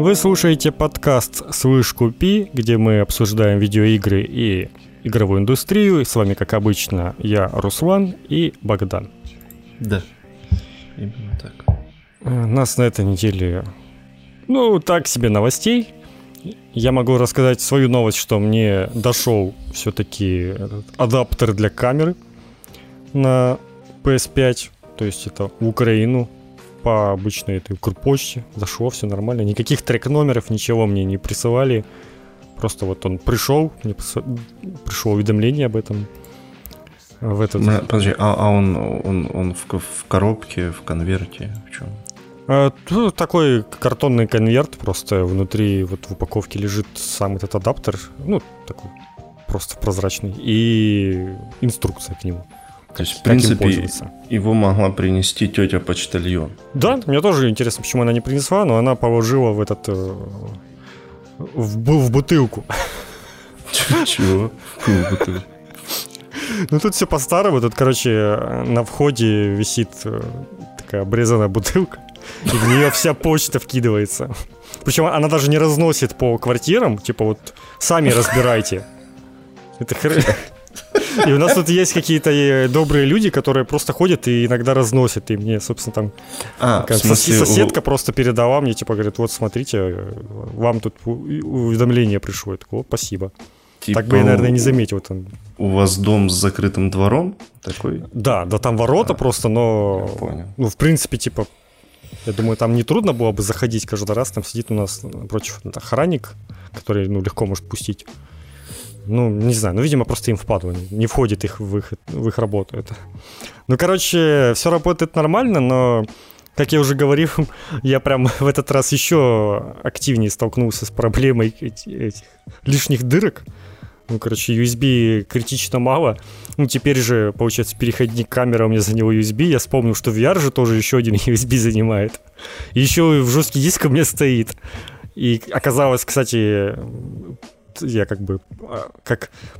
Вы слушаете подкаст «Слышку.Пи», где мы обсуждаем видеоигры и игровую индустрию. С вами, как обычно, я, Руслан, и Богдан. Да, именно так. У нас на этой неделе, так себе новостей. Я могу рассказать свою новость, что мне дошел все-таки адаптер для камеры на PS5, то есть это в Украину по обычной этой Укрпочте зашло, все нормально, никаких трек-номеров, ничего мне не присылали, просто вот он пришел, мне пришло уведомление об этом. В этот... Подожди, он в коробке, в конверте, в чем? Такой картонный конверт, просто внутри вот в упаковке лежит сам этот адаптер, такой просто прозрачный, и инструкция к нему. То есть, в принципе, его могла принести тетя-почтальон. Да, мне тоже интересно, почему она не принесла, но она положила в этот... в бутылку. Чего? В бутылку? Тут все по-старому, тут, короче, на входе висит такая обрезанная бутылка, и в нее вся почта вкидывается. Причем она даже не разносит по квартирам, типа вот сами разбирайте. Это хрень. И у нас тут есть какие-то добрые люди, которые просто ходят и иногда разносят. И мне, собственно, там соседка просто передала мне, типа, говорит, вот смотрите, вам тут уведомление пришло. Я такой, спасибо. Типа, так бы я, наверное, не заметил. Там. У вас дом с закрытым двором такой? Да, там ворота просто, но... в принципе, типа, я думаю, там не трудно было бы заходить каждый раз. Там сидит у нас напротив охранник, который, легко может пустить. Не знаю, видимо, просто им впадло, не входит их в их работу это. Короче, все работает нормально, но, как я уже говорил, я прям в этот раз еще активнее столкнулся с проблемой этих лишних дырок. Короче, USB критично мало. Теперь же, получается, переходник камеры у меня занял USB. Я вспомнил, что VR же тоже еще один USB занимает. И еще в жесткий диск у меня стоит. И оказалось, кстати... Я как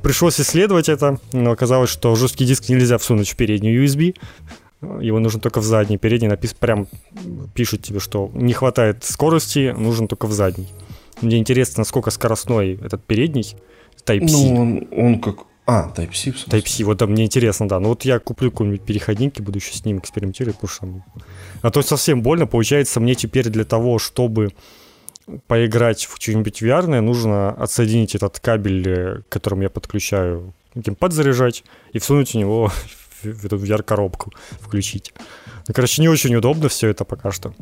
пришлось исследовать это, но оказалось, что жесткий диск нельзя всунуть в переднюю USB, его нужно только в задний. Передний прям пишет тебе, что не хватает скорости, нужен только в задний. Мне интересно, насколько скоростной этот передний Type-C. Он как... Type-C, в смысле. Type-C, вот мне интересно, да. Я куплю какой-нибудь переходник и буду еще с ним экспериментировать, потому что... То совсем больно, получается, мне теперь для того, чтобы... поиграть в что-нибудь VR, нужно отсоединить этот кабель, к которому я подключаю геймпад заряжать, и всунуть у него в эту VR-коробку, включить. Короче, не очень удобно все это пока что.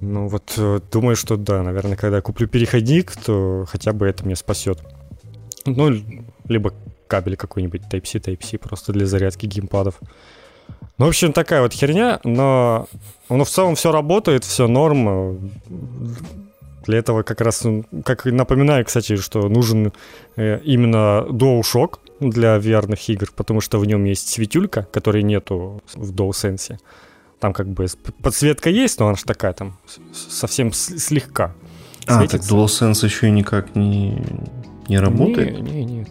Думаю, что да, наверное, когда я куплю переходник, то хотя бы это меня спасет. Либо кабель какой-нибудь Type-C, просто для зарядки геймпадов. В общем, такая вот херня, но в целом все работает, все норм. Для этого как раз, как напоминаю, кстати, что нужен именно DualShock для VR-ных игр, потому что в нем есть светюлька, которой нету в DualSense. Там подсветка есть, но она же такая там совсем слегка светится. Так DualSense еще никак не работает? Не.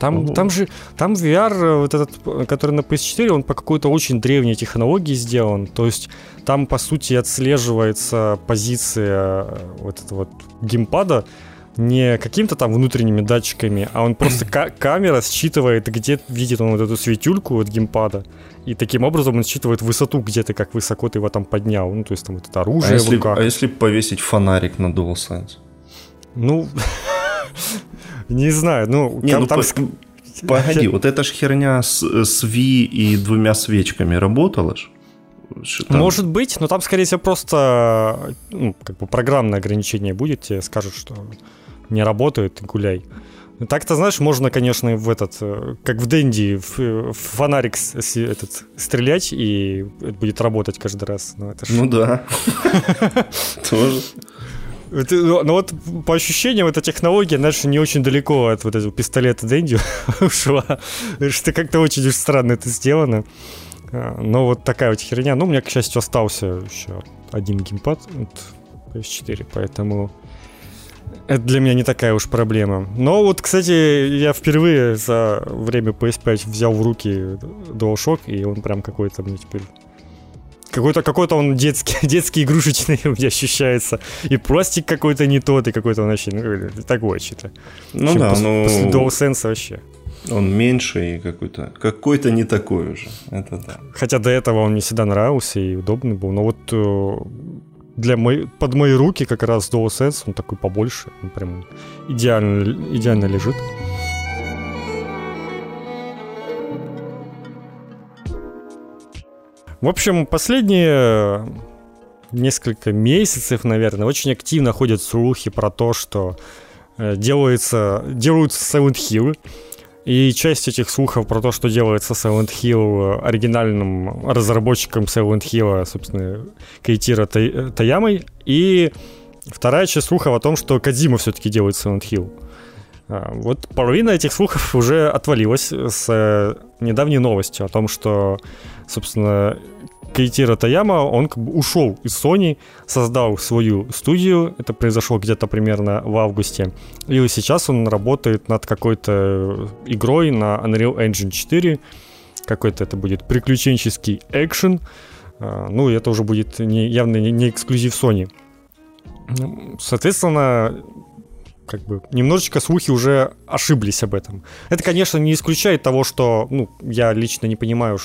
Там VR, вот этот, который на PS4, он по какой-то очень древней технологии сделан. То есть там, по сути, отслеживается позиция вот этого геймпада не какими-то там внутренними датчиками, а он просто камера считывает, где видит он вот эту светюльку от геймпада. И таким образом он считывает высоту, где ты, как высоко ты его там поднял. То есть там вот это оружие в руках. А если повесить фонарик на DualSense? Не знаю, Погоди, вот эта ж херня с Wii и двумя свечками работала ж? Там... Может быть, но там, скорее всего, просто программное ограничение будет, тебе скажут, что не работает, гуляй. Так-то, знаешь, можно, конечно, в этот, как в Денди, в фонарик стрелять, и это будет работать каждый раз. Да, тоже. По ощущениям, эта технология, знаешь, не очень далеко от вот этого пистолета Денди ушла. Что как-то очень странно это сделано. Но вот такая вот херня. У меня, к счастью, остался еще один геймпад от PS4, поэтому это для меня не такая уж проблема. Но вот, кстати, я впервые за время PS5 взял в руки DualShock, и он прям какой-то мне теперь... Какой-то он детский игрушечный у меня ощущается. И пластик какой-то не тот, и какой-то он вообще такой что-то. Ну чем да, после DualSense вообще. Он меньше и какой-то не такой уже. Это да. Хотя до этого он мне всегда нравился и удобный был. Но вот под мои руки как раз DualSense, он такой побольше. Он прям идеально лежит. В общем, последние несколько месяцев, наверное, очень активно ходят слухи про то, что делаются Silent Hill. И часть этих слухов про то, что делается Silent Hill оригинальным разработчиком Silent Hill, собственно, Кэйитиро Тоямой. И вторая часть слухов о том, что Кодзима все-таки делает Silent Hill. Вот половина этих слухов уже отвалилась с недавней новостью о том, что, собственно, Кэйитиро Тояма, он как бы ушел из Sony, создал свою студию, это произошло где-то примерно в августе, и сейчас он работает над какой-то игрой на Unreal Engine 4, какой-то это будет приключенческий экшен, ну это уже будет явно не эксклюзив Sony. Соответственно, как бы немножечко слухи уже ошиблись об этом. Это, конечно, не исключает того, что, я лично не понимаю,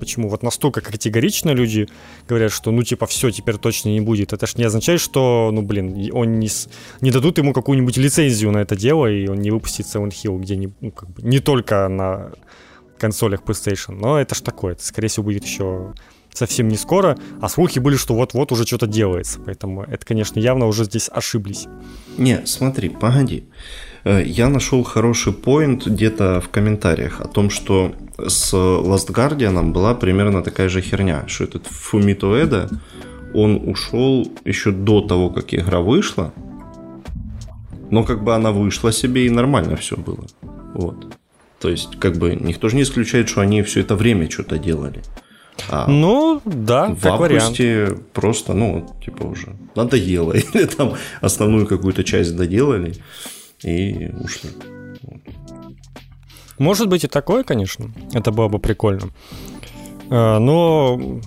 почему вот настолько категорично люди говорят, что, все, теперь точно не будет. Это ж не означает, что, он не дадут ему какую-нибудь лицензию на это дело, и он не выпустит Silent Hill, где не только на консолях PlayStation. Но это ж такое, это, скорее всего, будет еще совсем не скоро. А слухи были, что вот-вот уже что-то делается. Поэтому это, конечно, явно уже здесь ошиблись. Не, смотри, погоди. Я нашел хороший поинт где-то в комментариях о том, что с Last Guardian была примерно такая же херня, что этот Фумито Уэда, он ушел еще до того, как игра вышла. Но как бы она вышла себе, и нормально все было. Вот. То есть, как бы, никто же не исключает, что они все это время что-то делали. А да, в августе вариант. Просто, уже надоело. Или там основную какую-то часть доделали и ушли. Может быть и такое, конечно. Это было бы прикольно. Но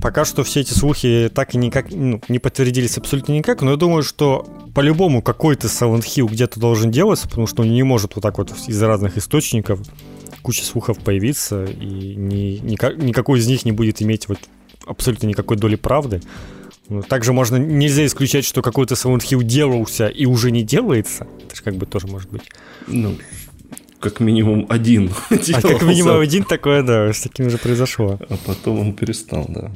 пока что все эти слухи так и никак не подтвердились абсолютно никак. Но я думаю, что по-любому какой-то Silent Hill где-то должен делаться, потому что он не может вот так вот из разных источников куча слухов появится, и никакой из них не будет иметь вот абсолютно никакой доли правды. Также нельзя исключать, что какой-то Silent Hill делался и уже не делается. Это же как бы тоже может быть. Как минимум один делался. А как минимум один такое, да, с таким же произошло. А потом он перестал, да.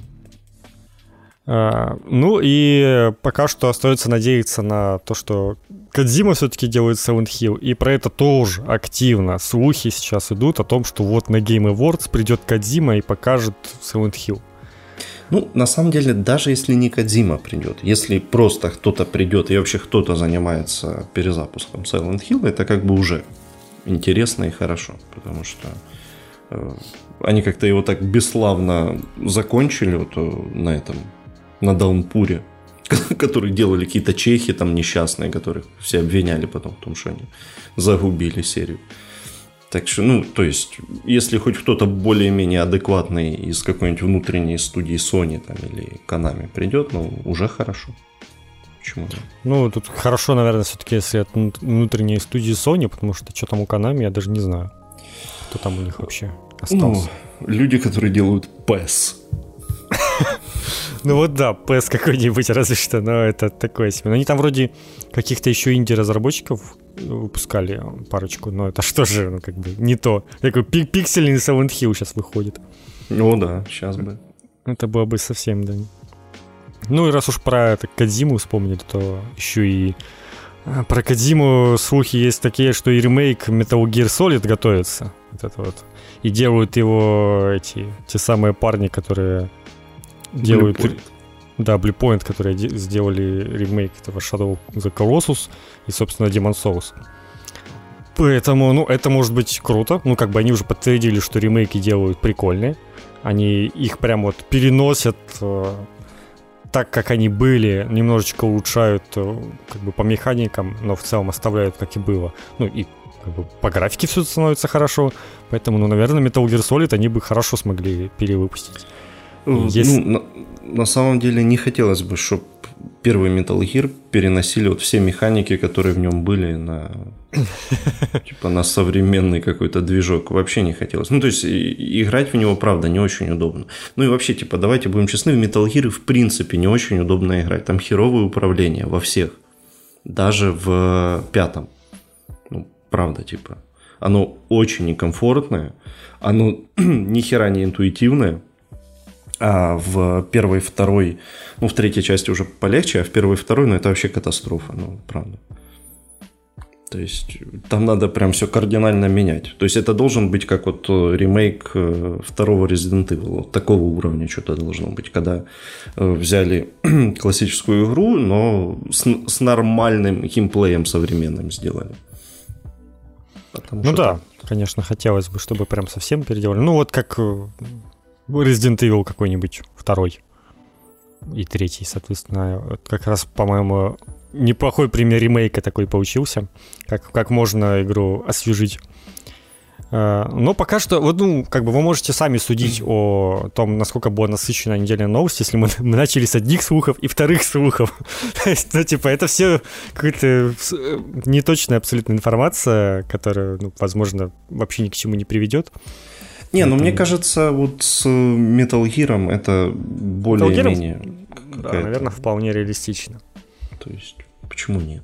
И пока что остается надеяться на то, что Кодзима все-таки делает Silent Hill, и про это тоже активно слухи сейчас идут о том, что вот на Game Awards придет Кодзима и покажет Silent Hill. На самом деле, даже если не Кодзима придет, если просто кто-то придет и вообще кто-то занимается перезапуском Silent Hill, это как бы уже интересно и хорошо, потому что они как-то его так бесславно закончили вот на этом, на даунпуре, которые делали какие-то чехи там несчастные, которых все обвиняли потом в том, что они загубили серию. Так что, то есть, если хоть кто-то более-менее адекватный из какой-нибудь внутренней студии Sony там, или Konami придет, уже хорошо. Почему нет? Тут хорошо, наверное, все-таки, если это внутренние студии Sony, потому что что там у Konami, я даже не знаю, кто там у них вообще остался. Люди, которые делают PES. Вот да, PES какой-нибудь, разве что, но это такое себе. Они там вроде каких-то еще инди-разработчиков выпускали парочку, но это что же, как бы не то. Такой пиксельный Silent Hill сейчас выходит. Да, сейчас бы. Это было бы совсем, да. И раз уж про Кодзиму вспомнили, то еще и про Кодзиму слухи есть такие, что и ремейк Metal Gear Solid готовится. И делают его те самые парни, которые делают Bluepoint. Да, Bluepoint, которые сделали ремейк этого Shadow of the Colossus и, собственно, Demon Souls. Поэтому, это может быть круто. Как бы они уже подтвердили, что ремейки делают прикольные. Они их прям вот переносят так, как они были, немножечко улучшают как бы по механикам, но в целом оставляют, как и было. И как бы по графике все становится хорошо. Поэтому, наверное, Metal Gear Solid они бы хорошо смогли перевыпустить. Если... Ну, на самом деле не хотелось бы, чтобы первый Metal Gear переносили вот все механики, которые в нем были, на типа на современный какой-то движок. Вообще не хотелось. Ну, то есть, играть в него, правда, не очень удобно. Ну, и вообще, типа, давайте будем честны, в Metal Gear, в принципе, не очень удобно играть. Там херовое управление во всех. Даже в пятом. Ну, правда, типа. Оно очень некомфортное. Оно ни хера не интуитивное. А в первой, второй, ну, в третьей части уже полегче, а в первой, второй, ну, это вообще катастрофа, ну, правда. То есть, там надо прям все кардинально менять. То есть, это должен быть как вот ремейк второго Resident Evil. Вот такого уровня что-то должно быть, когда взяли классическую игру, но с нормальным геймплеем современным сделали. Потому ну что... да, конечно, хотелось бы, чтобы прям совсем переделали. Ну, вот как... Resident Evil какой-нибудь, второй и третий, соответственно. Как раз, по-моему, неплохой пример ремейка такой получился, как можно игру освежить. Но пока что, вот, ну, как бы вы можете сами судить о том, насколько была насыщена недельная новость, если мы начали с одних слухов и вторых слухов. То есть, ну, типа, это все какая-то неточная абсолютно информация, которая, ну, возможно, вообще ни к чему не приведет. Не, ну мне кажется, вот с Metal Gear'ом это более-менее... Да, наверное, вполне реалистично. То есть, почему нет?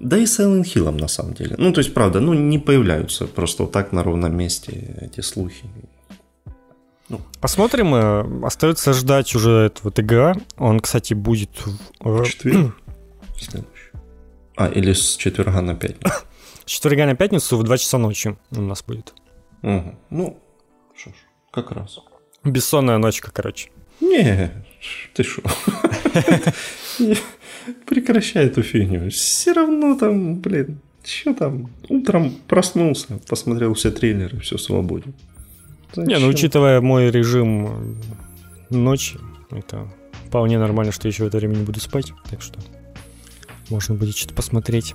Да и с Silent Hill'ом, на самом деле. Ну, то есть, правда, ну не появляются просто вот так на ровном месте эти слухи. Ну. Посмотрим. Остается ждать уже этого ТГА. Он, кстати, будет... В четверг? Или с четверга на пятницу. С четверга на пятницу в 2 часа ночи у нас будет. Угу. Ну... Что ж, как раз. Бессонная ночка, короче. Не, ты шо? Прекращай эту фигню. Все равно там, блин, что там? Утром проснулся, посмотрел все трейлеры, все свободен. Не, ну учитывая мой режим ночи, это вполне нормально, что еще в это время не буду спать. Так что можно будет что-то посмотреть.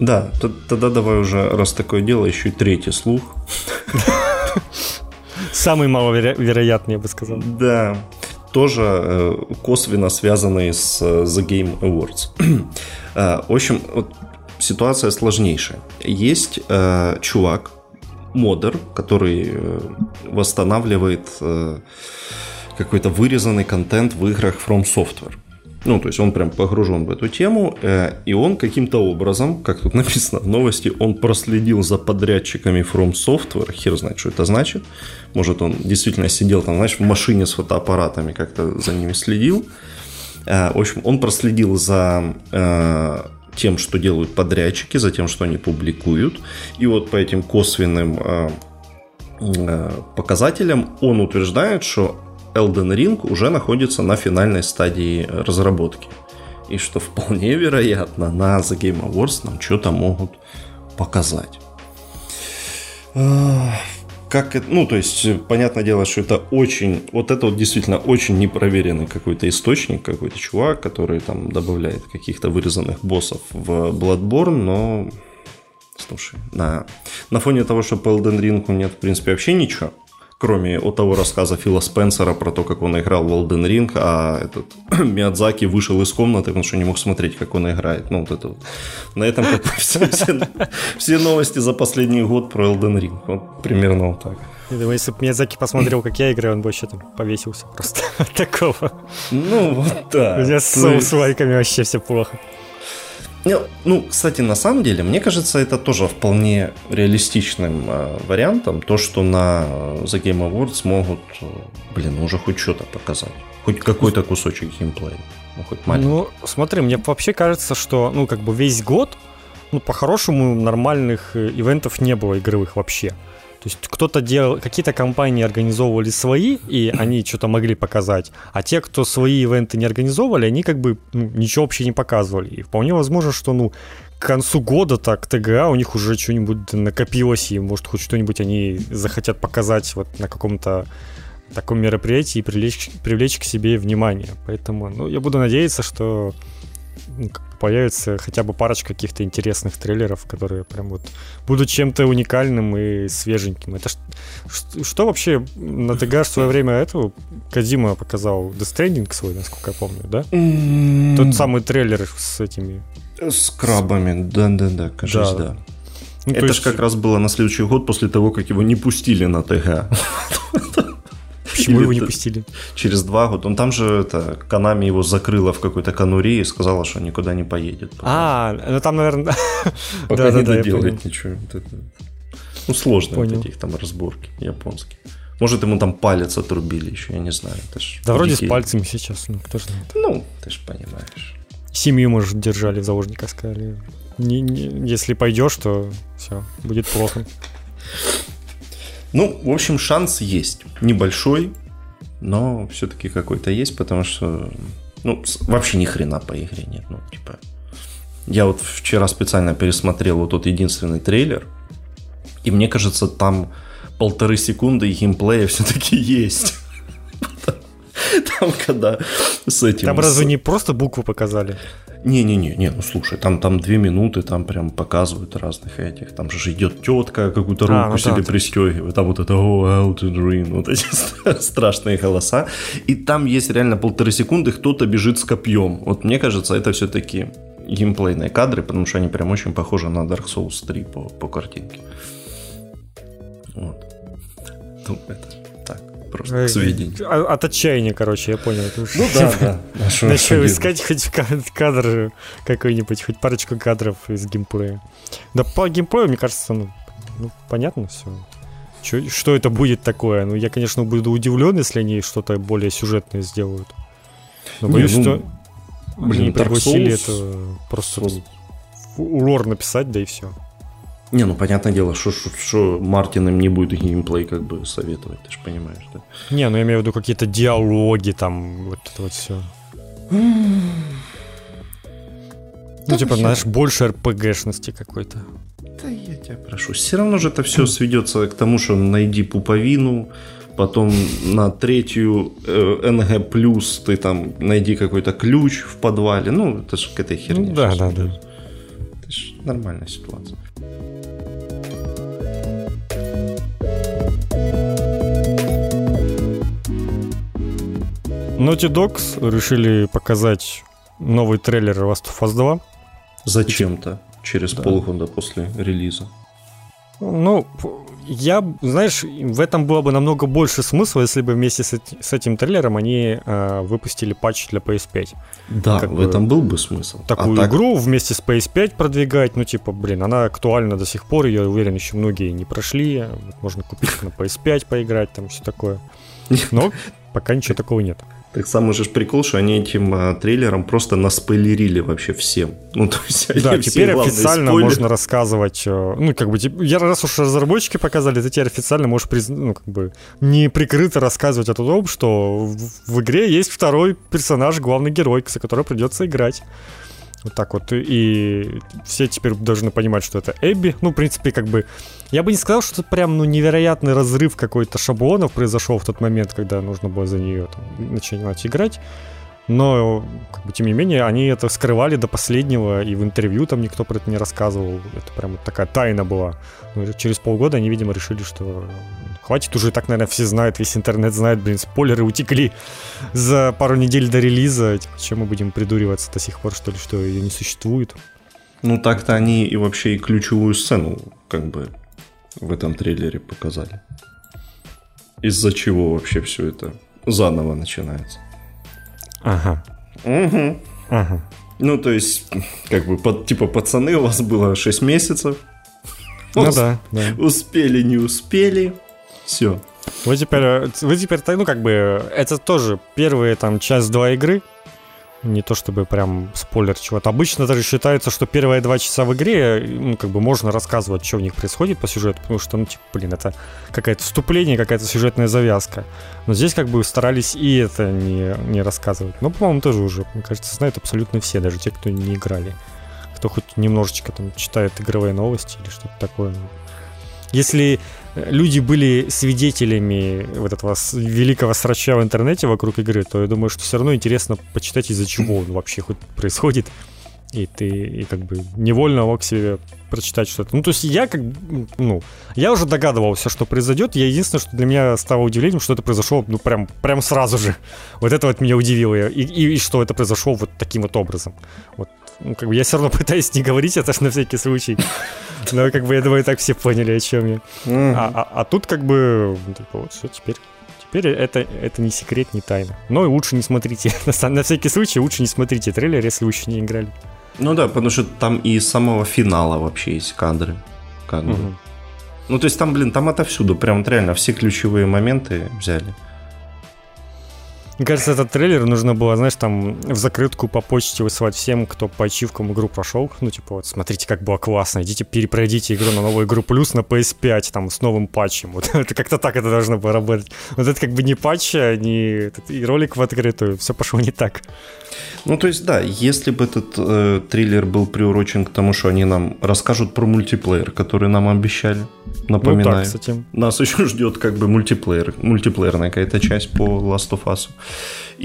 Да, тогда давай уже, раз такое дело, еще и третий слух. Самый маловероятный, я бы сказал. Да, тоже косвенно связанный с The Game Awards. В общем, вот ситуация сложнейшая. Есть чувак, моддер, который восстанавливает какой-то вырезанный контент в играх From Software. Ну, то есть, он прям погружен в эту тему, и он каким-то образом, как тут написано в новости, он проследил за подрядчиками From Software, хер знает, что это значит. Может, он действительно сидел там, знаешь, в машине с фотоаппаратами, как-то за ними следил. В общем, он проследил за тем, что делают подрядчики, за тем, что они публикуют. И вот по этим косвенным показателям он утверждает, что Elden Ring уже находится на финальной стадии разработки. И что вполне вероятно, на The Game Awards нам что-то могут показать. Как это, ну, то есть, понятное дело, что это очень, вот это вот действительно очень непроверенный какой-то источник, какой-то чувак, который там добавляет каких-то вырезанных боссов в Bloodborne, но, слушай, на фоне того, что по Elden Ring нет, в принципе, вообще ничего. Кроме от того рассказа Фила Спенсера про то, как он играл в Elden Ring, а этот Миядзаки вышел из комнаты, потому что не мог смотреть, как он играет. Ну, вот это вот. На этом как все новости за последний год про Elden Ring. Вот примерно вот так. Я думаю, если бы Миядзаки посмотрел, как я играю, он бы вообще там повесился просто от такого. Ну, вот так. У меня с лайками вообще все плохо. Ну, кстати, на самом деле, мне кажется, это тоже вполне реалистичным вариантом. То, что на The Game Awards могут, блин, уже хоть что-то показать. Хоть какой-то кусочек геймплея. Ну, хоть маленький. Ну, смотри, мне вообще кажется, что, ну, как бы весь год, ну, по-хорошему, нормальных ивентов не было игровых вообще. То есть кто-то делал, какие-то компании организовывали свои, и они что-то могли показать. А те, кто свои ивенты не организовывали, они как бы ничего вообще не показывали. И вполне возможно, что, ну, к концу года так ТГА у них уже что-нибудь накопилось, и, может, хоть что-нибудь они захотят показать вот на каком-то таком мероприятии и привлечь к себе внимание. Поэтому, ну, я буду надеяться, что появится хотя бы парочка каких-то интересных трейлеров, которые прям вот будут чем-то уникальным и свеженьким. Это что вообще на ТГ в свое время этого Кодзима показал Death Stranding свой, насколько я помню, да? Тот самый трейлер с этими... С крабами, да-да-да, кажется, да. Ну, это же как раз было на следующий год после того, как его не пустили на ТГ. Почему его не пустили? Через 2 года. Он там же Konami его закрыла в какой-то конуре и сказала, что никуда не поедет. Ну там, наверное... Пока не доделает ничего. Ну, сложные вот эти их там разборки японские. Может, ему там палец отрубили еще, я не знаю. Да вроде с пальцами сейчас, ну кто знает. Ну, ты же понимаешь. Семью, может, держали в заложниках, сказали. Если пойдешь, то все, будет плохо. Ну, в общем, шанс есть. Небольшой, но все-таки какой-то есть, потому что ну, вообще ни хрена по игре нет. Ну, типа, я вот вчера специально пересмотрел вот тот единственный трейлер, и мне кажется, там 1.5 секунды геймплея все-таки есть. Там, когда с этим... Там разве не просто букву показали? Не, ну слушай, там 2 минуты, там прям показывают разных этих, там же идет тетка, какую-то руку себе пристегивает, там вот это Elden Ring, вот эти страшные голоса, и там есть реально 1.5 секунды, кто-то бежит с копьем. Вот мне кажется, это все-таки геймплейные кадры, потому что они прям очень похожи на Dark Souls 3 по картинке. Вот. Ну, это так, просто к сведению. От отчаяния, короче, я понял. Ну да. Начал искать хоть кадр какой-нибудь, хоть парочку кадров из геймплея. Да по геймплею, мне кажется, ну понятно все. Что это будет такое? Ну я, конечно, буду удивлен, если они что-то более сюжетное сделают. Но боюсь, что они пригласили это просто лор написать, да и все. Не, ну понятное дело, что Мартин им не будет геймплей как бы советовать, ты же понимаешь, да? Не, ну я имею в виду какие-то диалоги там, вот это вот все. Ну типа, знаешь, больше РПГшности какой-то. Да я тебя прошу, все равно же это все сведется к тому, что найди пуповину, потом на 3-ю НГ+, ты там найди какой-то ключ в подвале, ну это же к этой херне. Ну, да. Это же нормальная ситуация. Naughty Dogs решили показать новый трейлер Last of Us 2. Зачем-то, через полгода после релиза. Ну, я, знаешь, в этом было бы намного больше смысла, если бы вместе с этим трейлером они выпустили патч для PS5. Да, как в этом был бы смысл. Такую игру вместе с PS5 продвигать, ну типа, блин, она актуальна до сих пор, я уверен, еще многие не прошли, можно купить на PS5 поиграть, там все такое. Но пока ничего такого нет. Так самый же прикол, что они этим трейлером просто наспойлерили вообще всем. Ну, то есть, да, теперь официально можно рассказывать. Ну, как бы, раз уж разработчики показали, ты теперь официально можешь неприкрыто рассказывать о том, что в игре есть второй персонаж, главный герой, за которого придется играть. Вот так вот. И все теперь должны понимать, что это Эбби. Ну, в принципе, как бы... Я бы не сказал, что прям невероятный разрыв какой-то шаблонов произошел в тот момент, когда нужно было за нее там начинать играть. Но, как бы, тем не менее, они это скрывали до последнего, и в интервью там никто про это не рассказывал. Это прям вот такая тайна была. Но через полгода они, видимо, решили, что хватит уже, так, наверное, все знают, весь интернет знает, блин, спойлеры утекли за пару недель до релиза. Чем мы будем придуриваться до сих пор, что ли, что ее не существует? Ну, так-то они и вообще и ключевую сцену, как бы, в этом трейлере показали. Из-за чего вообще все это заново начинается. Ага. Угу. Ага. Ну, то есть, как бы, типа, пацаны, у вас было 6 месяцев. Ну да. Успели, не успели. Все. Вы теперь, ну, как бы, это тоже первые, там, час-два игры. Не то чтобы прям спойлер чего-то. Обычно даже считается, что первые 2 часа в игре, ну, как бы, можно рассказывать, что в них происходит по сюжету, потому что, ну, типа, блин, это какое-то вступление, какая-то сюжетная завязка. Но здесь, как бы, старались и это не рассказывать. Но, по-моему, тоже уже, мне кажется, знают абсолютно все, даже те, кто не играли. Кто хоть немножечко там читает игровые новости или что-то такое. Если люди были свидетелями вот этого великого срача в интернете вокруг игры, то я думаю, что все равно интересно почитать, из-за чего он вообще хоть происходит. И как бы невольно мог себе прочитать что-то. Ну, то есть я как бы, ну, я уже догадывался, что произойдет. Я единственное, что для меня стало удивлением, что это произошло, ну, прям сразу же. Вот это вот меня удивило. И что это произошло вот таким вот образом. Вот, ну, как бы я все равно пытаюсь не говорить это же на всякий случай. Но, как бы, я думаю, так все поняли, о чем я. А тут, как бы, вот все теперь. Теперь это не секрет, не тайна. Но лучше не смотрите. На всякий случай лучше не смотрите трейлер, если вы еще не играли. Ну да, потому что там и с самого финала вообще есть кадры. Угу. Ну то есть там, блин, там отовсюду прям реально все ключевые моменты взяли. Мне кажется, этот трейлер нужно было, знаешь, там в закрытку по почте высылать всем, кто по ачивкам игру прошел. Ну типа вот, смотрите, как было классно, идите перепройдите игру на новую игру плюс на PS5 там с новым патчем. Вот это как-то так это должно было работать. Вот это как бы не патч, не и ролик в открытую, все пошло не так. Ну то есть да, если бы этот трейлер был приурочен к тому, что они нам расскажут про мультиплеер, который нам обещали, напоминаю. Ну, так, кстати. Нас еще ждет как бы мультиплеерная какая-то часть по Last of Us.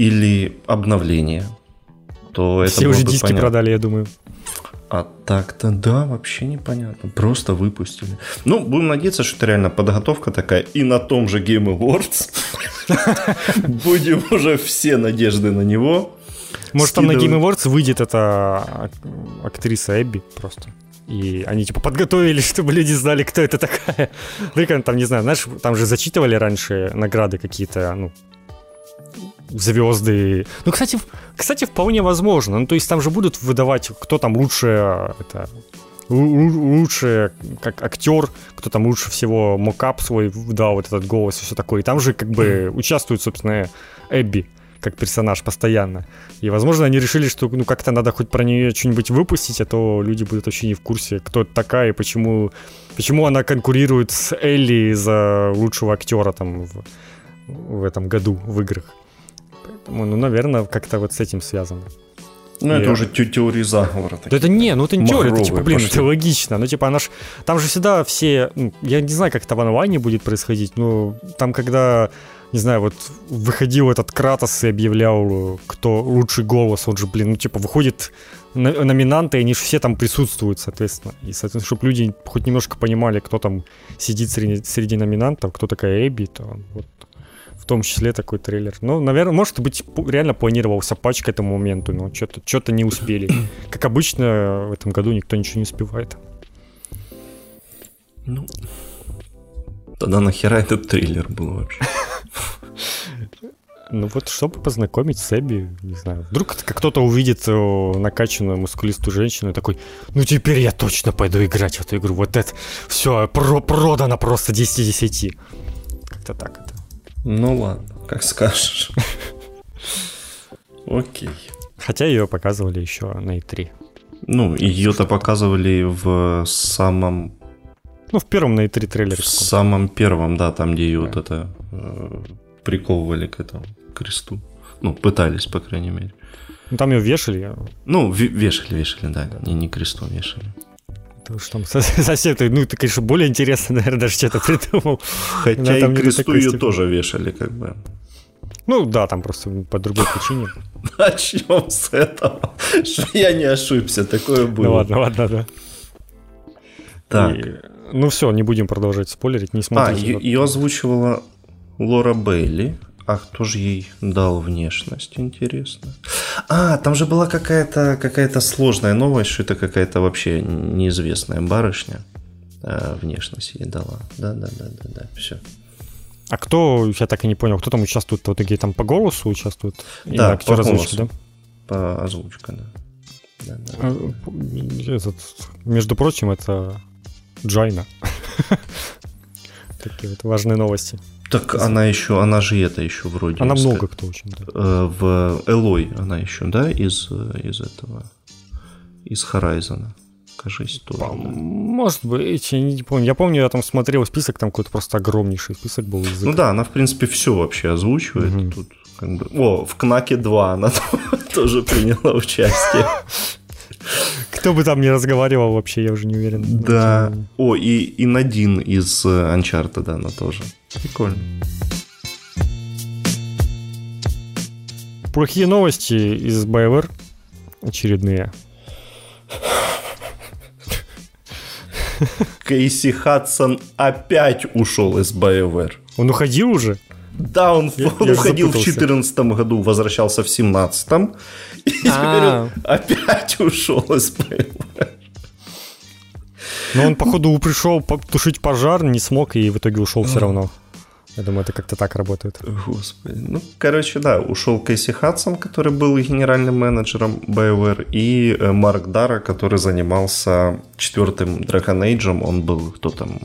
Или обновление, то это все уже диски понятно. Продали, я думаю. А так-то да, вообще непонятно. Просто выпустили. Ну, будем надеяться, что это реально подготовка такая. И на том же Game Awards будем уже все надежды на него. Может, там на Game Awards выйдет эта актриса Эбби просто. И они типа подготовили, чтобы люди знали, кто это такая. Ну, там, не знаю, знаешь, там же зачитывали раньше награды какие-то, ну, звезды. Ну, кстати, вполне возможно. Ну, то есть там же будут выдавать, кто там лучше как актер, кто там лучше всего мокап свой выдал, вот этот голос и все такое. И там же как бы участвует, собственно, Эбби как персонаж постоянно. И, возможно, они решили, что ну как-то надо хоть про нее что-нибудь выпустить, а то люди будут вообще не в курсе, кто это такая и почему она конкурирует с Элли за лучшего актера там в этом году в играх. Ну, наверное, как-то вот с этим связано. Ну, это уже теория заговора. Да это не, ну это не теория, это типа, блин, пошли. Это логично. Ну, типа, она ж... Там же всегда все... Я не знаю, как это в онлайне будет происходить, но там, когда, не знаю, вот выходил этот Кратос и объявлял, кто лучший голос, он же, блин, ну, типа, выходит номинанты, и они же все там присутствуют, соответственно. И, соответственно, чтобы люди хоть немножко понимали, кто там сидит среди номинантов, кто такая Эбби, то вот... В том числе такой трейлер. Ну, наверное, может быть, реально планировался патч к этому моменту, но что-то не успели. Как обычно, в этом году никто ничего не успевает. Ну, тогда нахера этот трейлер был вообще? Ну вот, чтобы познакомить с Эбби, не знаю. Вдруг кто-то увидит накачанную мускулистую женщину и такой, ну теперь я точно пойду играть в эту игру. Вот это все продано просто 10/10. Как-то так это. Ну ладно, как скажешь. Окей. Хотя ее показывали еще на E3. Ну, ее-то показывали в самом... Ну, в первом на E3 трейлере. В самом первом, да, там, где ее вот это приковывали к этому кресту. Ну, пытались, по крайней мере. Ну, там ее вешали. Ну, вешали, да. И не крестом вешали. Потому что там совсем, ну, это, конечно, более интересно, наверное, даже что-то придумал. Хотя и кресту ее тоже вешали, как бы. Ну, да, там просто по другой причине. Начнем с этого, что я не ошибся, такое было. Ну, ладно, да. Так. Ну, все, не будем продолжать спойлерить, не смотрите. А, ее озвучивала Лора Бейли. А кто же ей дал внешность, интересно? А, там же была какая-то сложная новость, что это какая-то вообще неизвестная барышня внешность ей дала. Да, все. А кто, я так и не понял, кто там участвует? Вот такие там по голосу участвуют? Да, актер озвучки, да? По озвучке, да. Этот, между прочим, это Джайна. Такие вот важные новости. Так она еще, она же это еще вроде... Она много кто очень, да. В Элой она еще, да, из этого, из Horizon, кажись, тоже. Может быть, я не помню. Я помню, я там смотрел список, там какой-то просто огромнейший список был языков. Ну да, она, в принципе, все вообще озвучивает. Угу. Тут как бы... О, в Кнаке 2 она тоже приняла участие. Кто бы там ни разговаривал вообще, я уже не уверен. Да. О, и Надин из Uncharted, да, она тоже. Прикольно. Плохие новости из BioWare. Очередные. Кейси Хадсон опять ушел из BioWare. Он уходил уже? Да, он уходил в 2014 году, возвращался в 2017. И теперь он опять ушел из BioWare. Но он, походу, пришел тушить пожар, не смог и в итоге ушел все равно. Я думаю, это как-то так работает. Господи. Ну, короче, да, ушел Кейси Хадсон, который был генеральным менеджером BioWare, и Марк Дара, который занимался четвертым Dragon Age. Он был, кто там,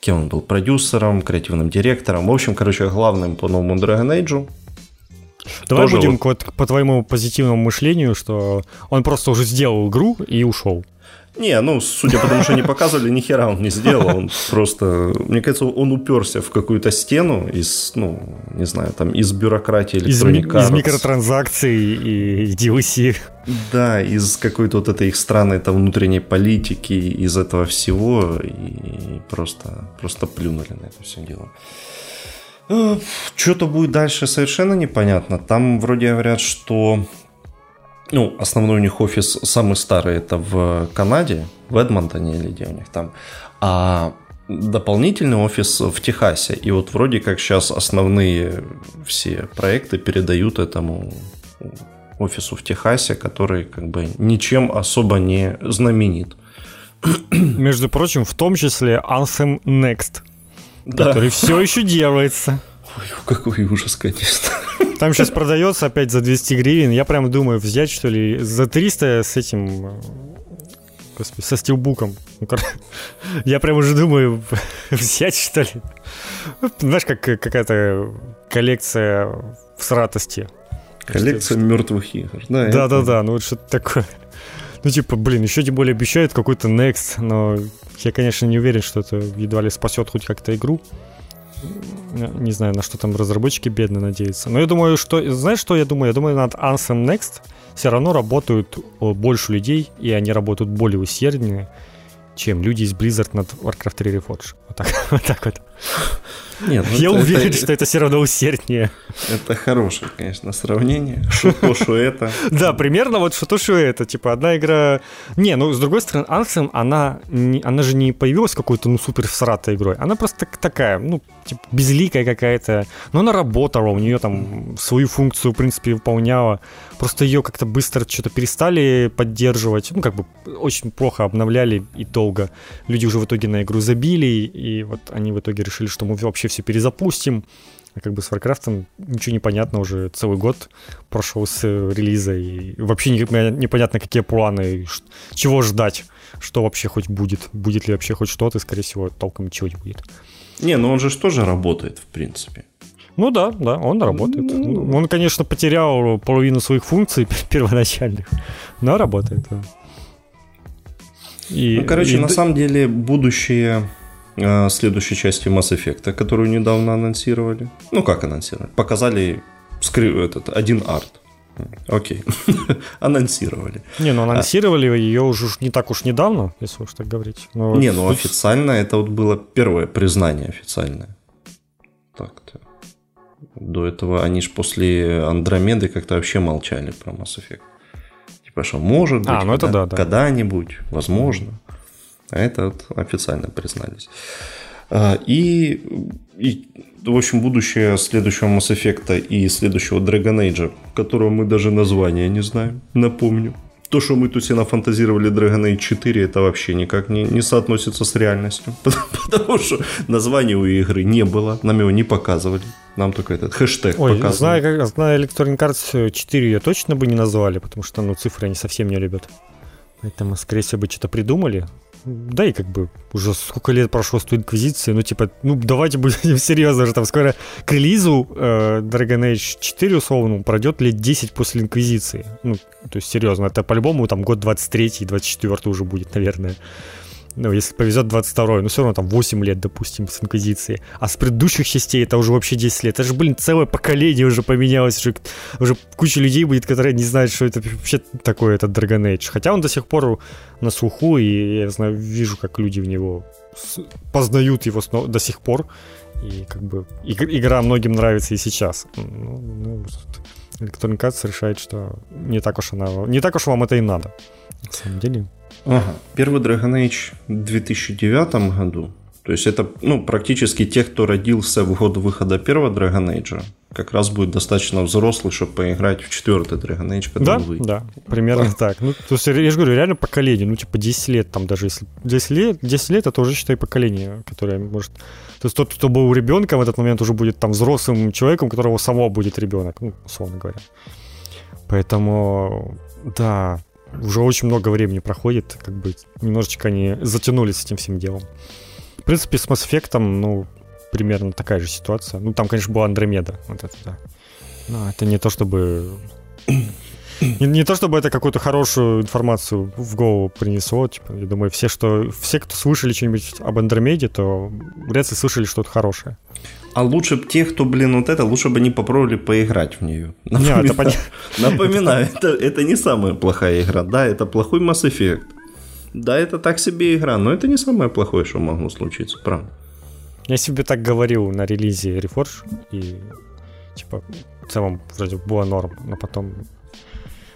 кем он был? Продюсером, креативным директором. В общем, короче, главным по новому Dragon Age. Давай тоже будем вот по твоему позитивному мышлению, что он просто уже сделал игру и ушел. Не, ну, судя по тому, что не показывали, ни хера он не сделал. Он просто, мне кажется, он уперся в какую-то стену из, ну, не знаю, там, из бюрократии электроника. Из микротранзакций и DLC. Да, из какой-то вот этой их странной там внутренней политики, из этого всего. И просто плюнули на это все дело. Что-то будет дальше совершенно непонятно. Там вроде говорят, что... Ну, основной у них офис, самый старый, это в Канаде, в Эдмонтоне или где у них там. А дополнительный офис в Техасе. И вот вроде как сейчас основные все проекты передают этому офису в Техасе, который как бы ничем особо не знаменит. Между прочим, в том числе Anthem Next, да, который все еще делается. Ой, какой ужас, конечно. Там сейчас продается опять за 200 гривен. Я прям думаю, взять, что ли, за 300 с этим... Господи, со Стив Буком. Я прям уже думаю, взять, что ли. Знаешь, как какая-то коллекция всратости. Коллекция мертвых игр. Да-да-да, ну вот что-то такое. Ну типа, блин, еще тем более обещают какой-то Next, но я, конечно, не уверен, что это едва ли спасет хоть как-то игру. Не знаю, на что там разработчики бедные надеются. Но я думаю, что... Знаешь, что я думаю? Я думаю, над Anthem Next все равно работают больше людей, и они работают более усерднее, чем люди из Blizzard над Warcraft 3 Reforged. Вот так вот. Нет, ну я уверен, что это все равно усерднее. Это хорошее, конечно, сравнение. Шутошуэта. Да, примерно вот шутошуэта. Типа одна игра... Не, ну с другой стороны, Anthem, она же не появилась какой-то, ну, супер всратой игрой. Она просто такая, ну, типа безликая какая-то. Но она работала, у нее там свою функцию, в принципе, выполняла. Просто ее как-то быстро что-то перестали поддерживать. Ну, как бы очень плохо обновляли и долго. Люди уже в итоге на игру забили, и вот они в итоге решили, что мы вообще все перезапустим. А как бы с Warcraft ничего не понятно, уже целый год прошел с релиза, и вообще непонятно, какие планы, чего ждать, что вообще хоть будет, будет ли вообще хоть что-то, и, скорее всего, толком ничего не будет. Не, ну он же тоже работает, в принципе. Ну да, он работает. Он, конечно, потерял половину своих функций первоначальных, но работает. И, ну, короче, на самом деле, будущее... следующей части Mass Effect, которую недавно анонсировали. Ну, как анонсировали? Показали один арт. Окей. Анонсировали. Не, ну анонсировали ее уже не так уж недавно, если уж так говорить. Но... Не, ну официально это вот было первое признание официальное. Так-то. До этого они ж после Андромеды как-то вообще молчали про Mass Effect. Типа, что может быть, ну это да. Когда-нибудь, возможно. А это вот официально признались. И, в общем, будущее следующего Mass Effect'а и следующего Dragon Age, которого мы даже названия не знаем, напомню. То, что мы тут все нафантазировали Dragon Age 4, это вообще никак не соотносится с реальностью. Потому что названия у игры не было, нам его не показывали. Нам только этот хэштег показывали. Знаю, Electronic Arts 4 ее точно бы не назвали, потому что цифры они совсем не любят. Поэтому, скорее всего, бы что-то придумали. Да и как бы уже сколько лет прошло с той инквизиции, давайте будем серьезно уже, там скоро к релизу Dragon Age 4 условно пройдет лет 10 после инквизиции. Ну, то есть серьезно, это по-любому там год 23-й, 24-й уже будет, наверное. Ну, если повезет 22-й, но все равно там 8 лет, допустим, с инквизиции. А с предыдущих частей это уже вообще 10 лет. Это же, блин, целое поколение уже поменялось. Уже куча людей будет, которые не знают, что это вообще такое, этот Dragon Age. Хотя он до сих пор на слуху, и я знаю, вижу, как люди в него познают его до сих пор. И как бы игра многим нравится и сейчас. Ну, Electronic Arts решает, что не так уж вам это и надо. На самом деле... Ага. Первый Dragon Age в 2009 году. То есть это, ну, практически те, кто родился в год выхода первого Dragon Age, как раз будет достаточно взрослый, чтобы поиграть в четвертый Dragon Age, когда он выйдет. Да, примерно так. Ну, то есть, я же говорю, реально поколение, ну, типа 10 лет там даже, если 10 лет это уже, считай, поколение, которое может... То есть тот, кто был ребенком, в этот момент уже будет там взрослым человеком, у которого самого будет ребенок, ну, условно говоря. Поэтому, да, уже очень много времени проходит, как бы немножечко они затянулись с этим всем делом. В принципе, с Mass Effect, ну, примерно такая же ситуация. Ну, там, конечно, была Андромеда. Вот это, да. Но это не то, чтобы... Не то, чтобы это какую-то хорошую информацию в голову принесло. Типа, я думаю, все, кто слышали что-нибудь об Андромеде, то вряд ли слышали что-то хорошее. А лучше бы те, кто, блин, вот это, лучше бы не попробовали поиграть в нее. Напоминаю, это не самая плохая игра. Да, это плохой Mass Effect. Да, это так себе игра, но это не самое плохое, что могло случиться, правда. Я себе так говорил на релизе Reforge, и типа в целом вроде была норм, но потом...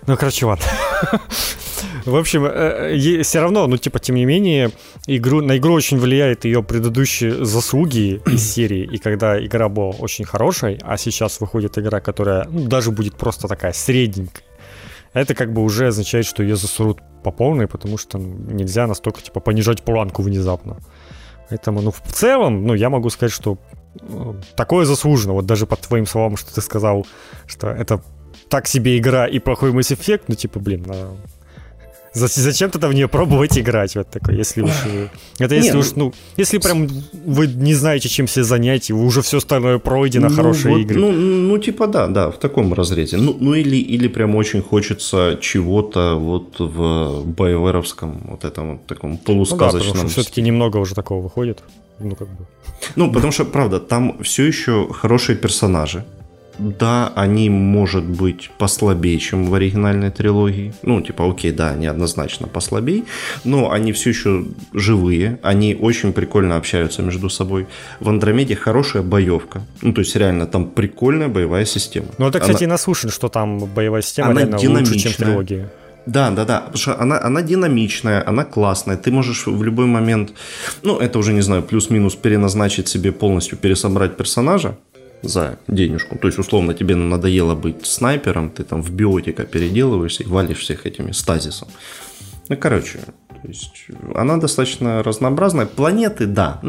Ну, короче, ладно. В общем, все равно, ну, типа, тем не менее, на игру очень влияет ее предыдущие заслуги из серии. И когда игра была очень хорошей, а сейчас выходит игра, которая, ну, даже будет просто такая средненькая, это как бы уже означает, что ее засрут по полной, потому что нельзя настолько, типа, понижать планку внезапно. Поэтому, ну, в целом, ну, я могу сказать, что такое заслужено. Вот даже по твоим словам, что ты сказал, что это так себе игра и плохой Mass Effect, ну, типа, блин, зачем тогда в нее пробовать играть? Вот такой, если уж... Это если уж, ну, если прям вы не знаете, чем себе занять, и уже все остальное пройдено, ну, хорошие вот, игры. Ну, типа, да, в таком разрезе. Ну, или прям очень хочется чего-то вот в BioWare-овском вот этом вот таком полусказочном... Ну, да, потому что все-таки немного уже такого выходит. Ну, как бы... Ну, потому что, правда, там все еще хорошие персонажи. Да, они, может быть, послабее, чем в оригинальной трилогии. Ну, типа, окей, да, они однозначно послабее, но они все еще живые, они очень прикольно общаются между собой. В Андромеде хорошая боевка. Ну, то есть, реально, там прикольная боевая система. Ну, это, кстати, и наслышан, что там боевая система, она лучше, чем в трилогии. Да, потому что она динамичная, она классная, ты можешь в любой момент, ну, это уже, не знаю, плюс-минус переназначить себе, полностью пересобрать персонажа за денежку. То есть, условно, тебе надоело быть снайпером, ты там в биотика переделываешься и валишь всех этими стазисом. Ну, короче, то есть, она достаточно разнообразная. Планеты, да,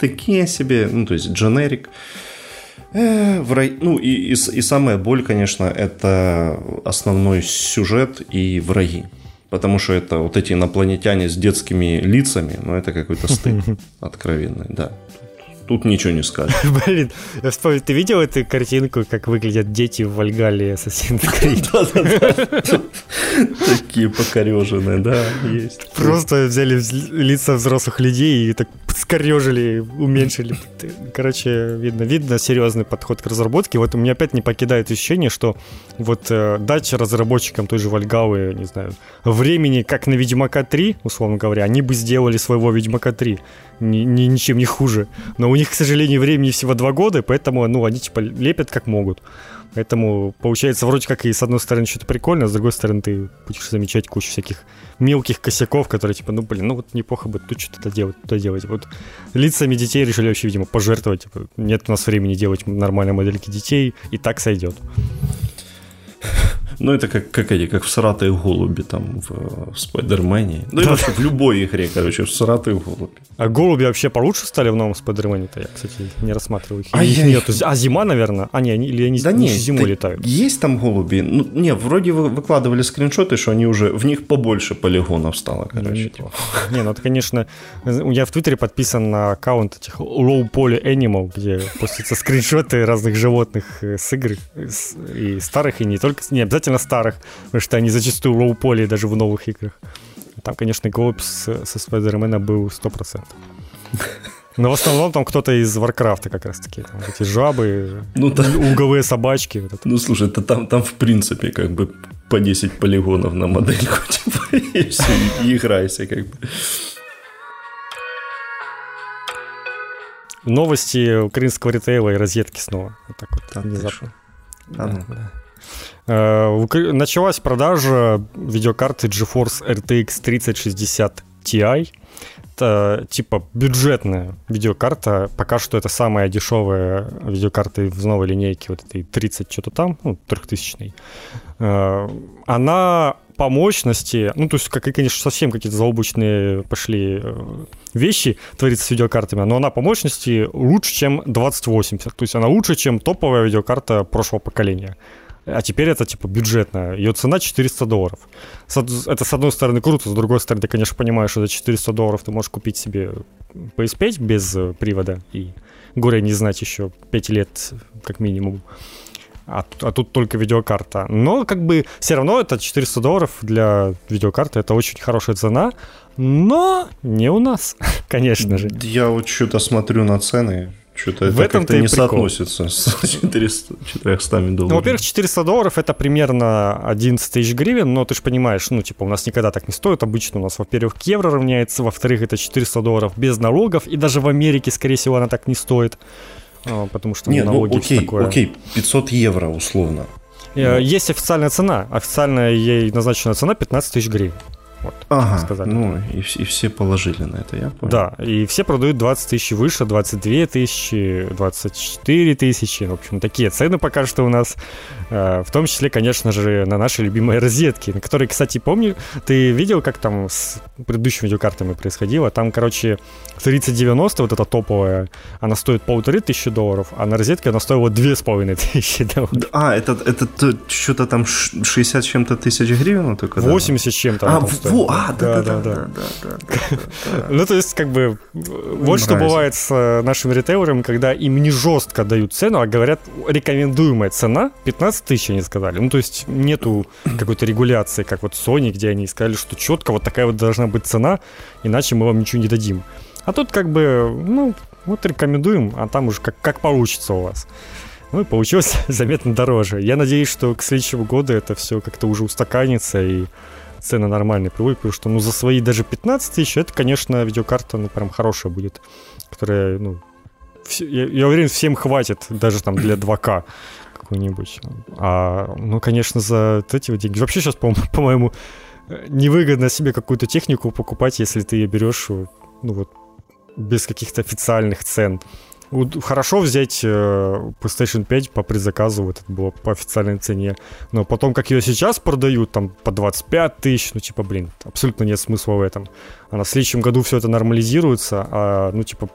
такие себе, ну, то есть, дженерик. Ну, и самая боль, конечно, это основной сюжет и враги. Потому что это вот эти инопланетяне с детскими лицами, ну, это какой-то стыд откровенный, да. Тут ничего не скажешь. Блин, я вспомнил, ты видел эту картинку, как выглядят дети в Вальгалле Assassin's Creed? Да. Такие покореженные, да, есть. Просто взяли лица взрослых людей и так скорежили, уменьшили. Короче, видно серьезный подход к разработке. Вот у меня опять не покидает ощущение, что вот дать разработчикам той же Вальгаллы, не знаю, времени, как на Ведьмака 3, условно говоря, они бы сделали своего Ведьмака 3. Ничем не хуже. Но у них, к сожалению, времени всего 2 года, поэтому, ну, они типа лепят как могут. Поэтому получается вроде как и с одной стороны что-то прикольно, а с другой стороны ты будешь замечать кучу всяких мелких косяков, которые типа, ну, блин, ну вот неплохо бы тут что-то делать, туда делать. Вот лицами детей решили вообще, видимо, пожертвовать. Типа, нет у нас времени делать нормальные модельки детей, и так сойдет. Ну, это как всратые голуби там в Спайдермене. Ну, и вообще в любой игре, короче, всратые голуби. А голуби вообще получше стали в новом Спайдермене-то? Я, кстати, не рассматриваю их. Зима, наверное? А, не, или они зимой летают? Есть там голуби? Ну, не, вроде выкладывали скриншоты, что они уже, в них побольше полигонов стало, короче. Не, ну это, конечно, я в Твиттере подписан на аккаунт этих low-poly animal, где постятся скриншоты разных животных с игр, и старых, и не только, не обязательно старых, потому что они зачастую лоу-поли даже в новых играх. Там, конечно, голубь со Спайдермена был 100%. Но в основном там кто-то из Варкрафта как раз-таки. Там эти жабы, ну, угловые собачки. Вот это. Ну, слушай, это там в принципе как бы по 10 полигонов на модельку. Типа, и играйся как бы. Новости украинского ритейла и розетки снова. Вот так вот внезапно. Да. Началась продажа видеокарты GeForce RTX 3060 Ti. Это, типа, бюджетная видеокарта. Пока что это самая дешевая видеокарта из новой линейки, вот этой 30 что-то там, ну, 3000-й. Она по мощности, ну, то есть, конечно, совсем какие-то заоблачные пошли вещи творится с видеокартами, но она по мощности лучше, чем 2080. То есть она лучше, чем топовая видеокарта прошлого поколения. А теперь это, типа, бюджетная. Ее цена $400. Это, с одной стороны, круто, с другой стороны, ты, конечно, понимаешь, что за $400 ты можешь купить себе PS5 без привода и горе не знать еще 5 лет как минимум. А тут только видеокарта. Но, как бы, все равно это $400 для видеокарты. Это очень хорошая цена. Но не у нас, конечно же. Я вот что-то смотрю на цены. Что-то в это как-то не соотносится с $400. Ну, во-первых, $400 это примерно 11 тысяч гривен, но ты же понимаешь, ну, типа, у нас никогда так не стоит. Обычно у нас, во-первых, к евро равняется, во-вторых, это $400 без налогов, и даже в Америке, скорее всего, она так не стоит, потому что не, налоги все такое. Окей, 500 евро условно. Есть официальная цена, официальная ей назначенная цена 15 тысяч гривен. Вот, ага, ну и все положили на это, я понял. Да, и все продают 20 тысяч выше, 22 тысячи, 24 тысячи, в общем, такие цены пока что у нас, в том числе, конечно же, на наши любимые розетки, на которые, кстати, помню, ты видел, как там с предыдущими видеокартами происходило, там, короче, 3090, вот эта топовая, она стоит $1500, а на розетке она стоила $2500. А, это что-то там 60 чем-то тысяч гривен? Только, 80 да? чем-то. А, да. Ну, то есть, как бы, вот что бывает с нашими ритейлерами, когда им не жестко дают цену, а говорят, рекомендуемая цена 15 тысяч, они сказали. Ну, то есть, нету какой-то регуляции, как вот Sony, где они сказали, что четко вот такая вот должна быть цена, иначе мы вам ничего не дадим. А тут, как бы, ну, вот рекомендуем, а там уже как получится у вас. Ну, и получилось заметно дороже. Я надеюсь, что к следующему году это все как-то уже устаканится и цены нормальные приводят, потому что, ну, за свои даже 15 тысяч, это, конечно, видеокарта, ну, прям хорошая будет, которая, ну, я уверен, всем хватит, даже там для 2К какой-нибудь. А, ну, конечно, за эти вот деньги. Вообще сейчас, по-моему, невыгодно себе какую-то технику покупать, если ты ее берешь, ну, вот, без каких-то официальных цен. Хорошо взять PlayStation 5 по предзаказу, вот это было по официальной цене, но потом, как ее сейчас продают, там, по 25 тысяч, ну, типа, блин, абсолютно нет смысла в этом. А на следующем году все это нормализируется, а, ну, типа,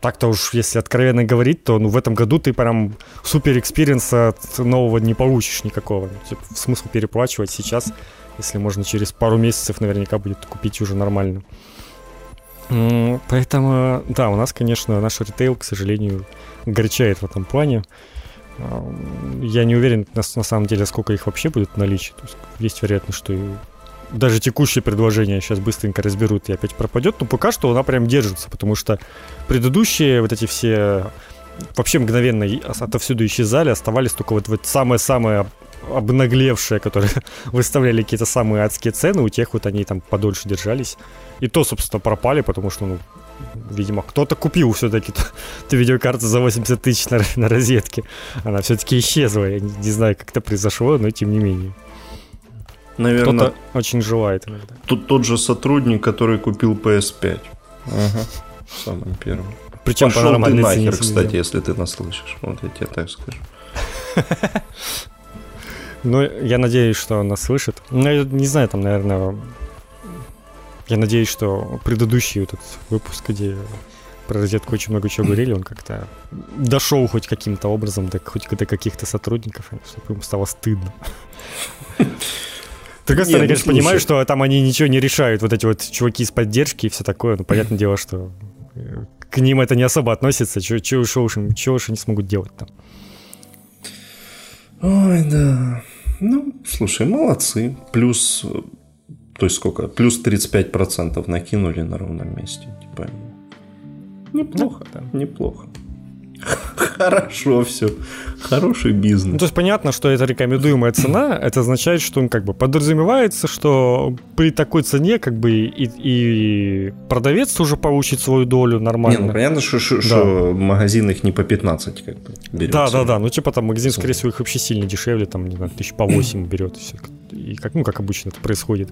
так-то уж, если откровенно говорить, то, ну, в этом году ты прям супер-экспириенса от нового не получишь никакого. Ну, типа, смысл переплачивать сейчас, если можно через пару месяцев наверняка будет купить уже нормально. Поэтому, да, у нас, конечно, наш ритейл, к сожалению, горячает в этом плане. Я не уверен, на самом деле, сколько их вообще будет в наличии. То есть, есть вероятность, что и даже текущее предложение сейчас быстренько разберут и опять пропадет. Но пока что она прям держится, потому что предыдущие вот эти все вообще мгновенно отовсюду исчезали, оставались только вот самые-самые обнаглевшие, которые выставляли какие-то самые адские цены, у тех вот они там подольше держались. И то, собственно, пропали, потому что, ну, видимо, кто-то купил все-таки эту видеокарту за 80 тысяч на розетке. Она все-таки исчезла. Я не знаю, как это произошло, но тем не менее. Наверное, кто-то очень желает иногда. Тут тот же сотрудник, который купил PS5. Ага. Самым первым. Причем пошел ты нахер, кстати, если ты нас слышишь. Вот я тебе так скажу. Ну, я надеюсь, что он нас слышит. Ну, я не знаю, там, наверное... Я надеюсь, что предыдущий этот выпуск, где про розетку очень много чего говорили, он как-то дошел хоть каким-то образом хоть до каких-то сотрудников, чтобы им стало стыдно. С другой стороны, я, конечно, понимаю, что там они ничего не решают, вот эти вот чуваки из поддержки и все такое, но понятное дело, что к ним это не особо относится, чего уж они смогут делать там. Ой, да. Ну, слушай, молодцы. Плюс... То есть сколько? Плюс 35% накинули на ровном месте. Типа. Неплохо, да. Неплохо. Хорошо все. Хороший бизнес. Ну, то есть понятно, что это рекомендуемая цена. Это означает, что он как бы подразумевается, что при такой цене как бы и продавец уже получит свою долю нормально. Не, ну понятно, что да. Магазин их не по 15 как бы берет. Да. Ну типа там магазин, скорее всего, их вообще сильно дешевле. Там, не знаю, 1000 по 8 берет. И как, ну, как обычно это происходит.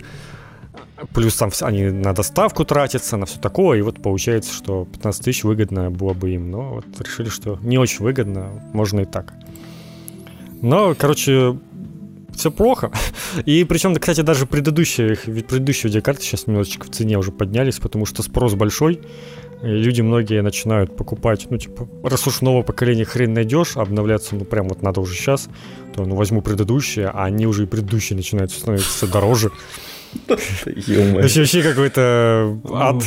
Плюс там они на доставку тратятся, на все такое. И вот получается, что 15 тысяч выгодно было бы им. Но вот решили, что не очень выгодно. Можно и так. Но, короче, все плохо. И причем, кстати, даже предыдущие видеокарты сейчас немножечко в цене уже поднялись, потому что спрос большой. И люди многие начинают покупать. Ну, типа, раз уж нового поколения хрен найдешь, обновляться, ну, прям вот надо уже сейчас, то, ну, возьму предыдущие. А они уже и предыдущие начинают становиться дороже. Вообще какой-то ад.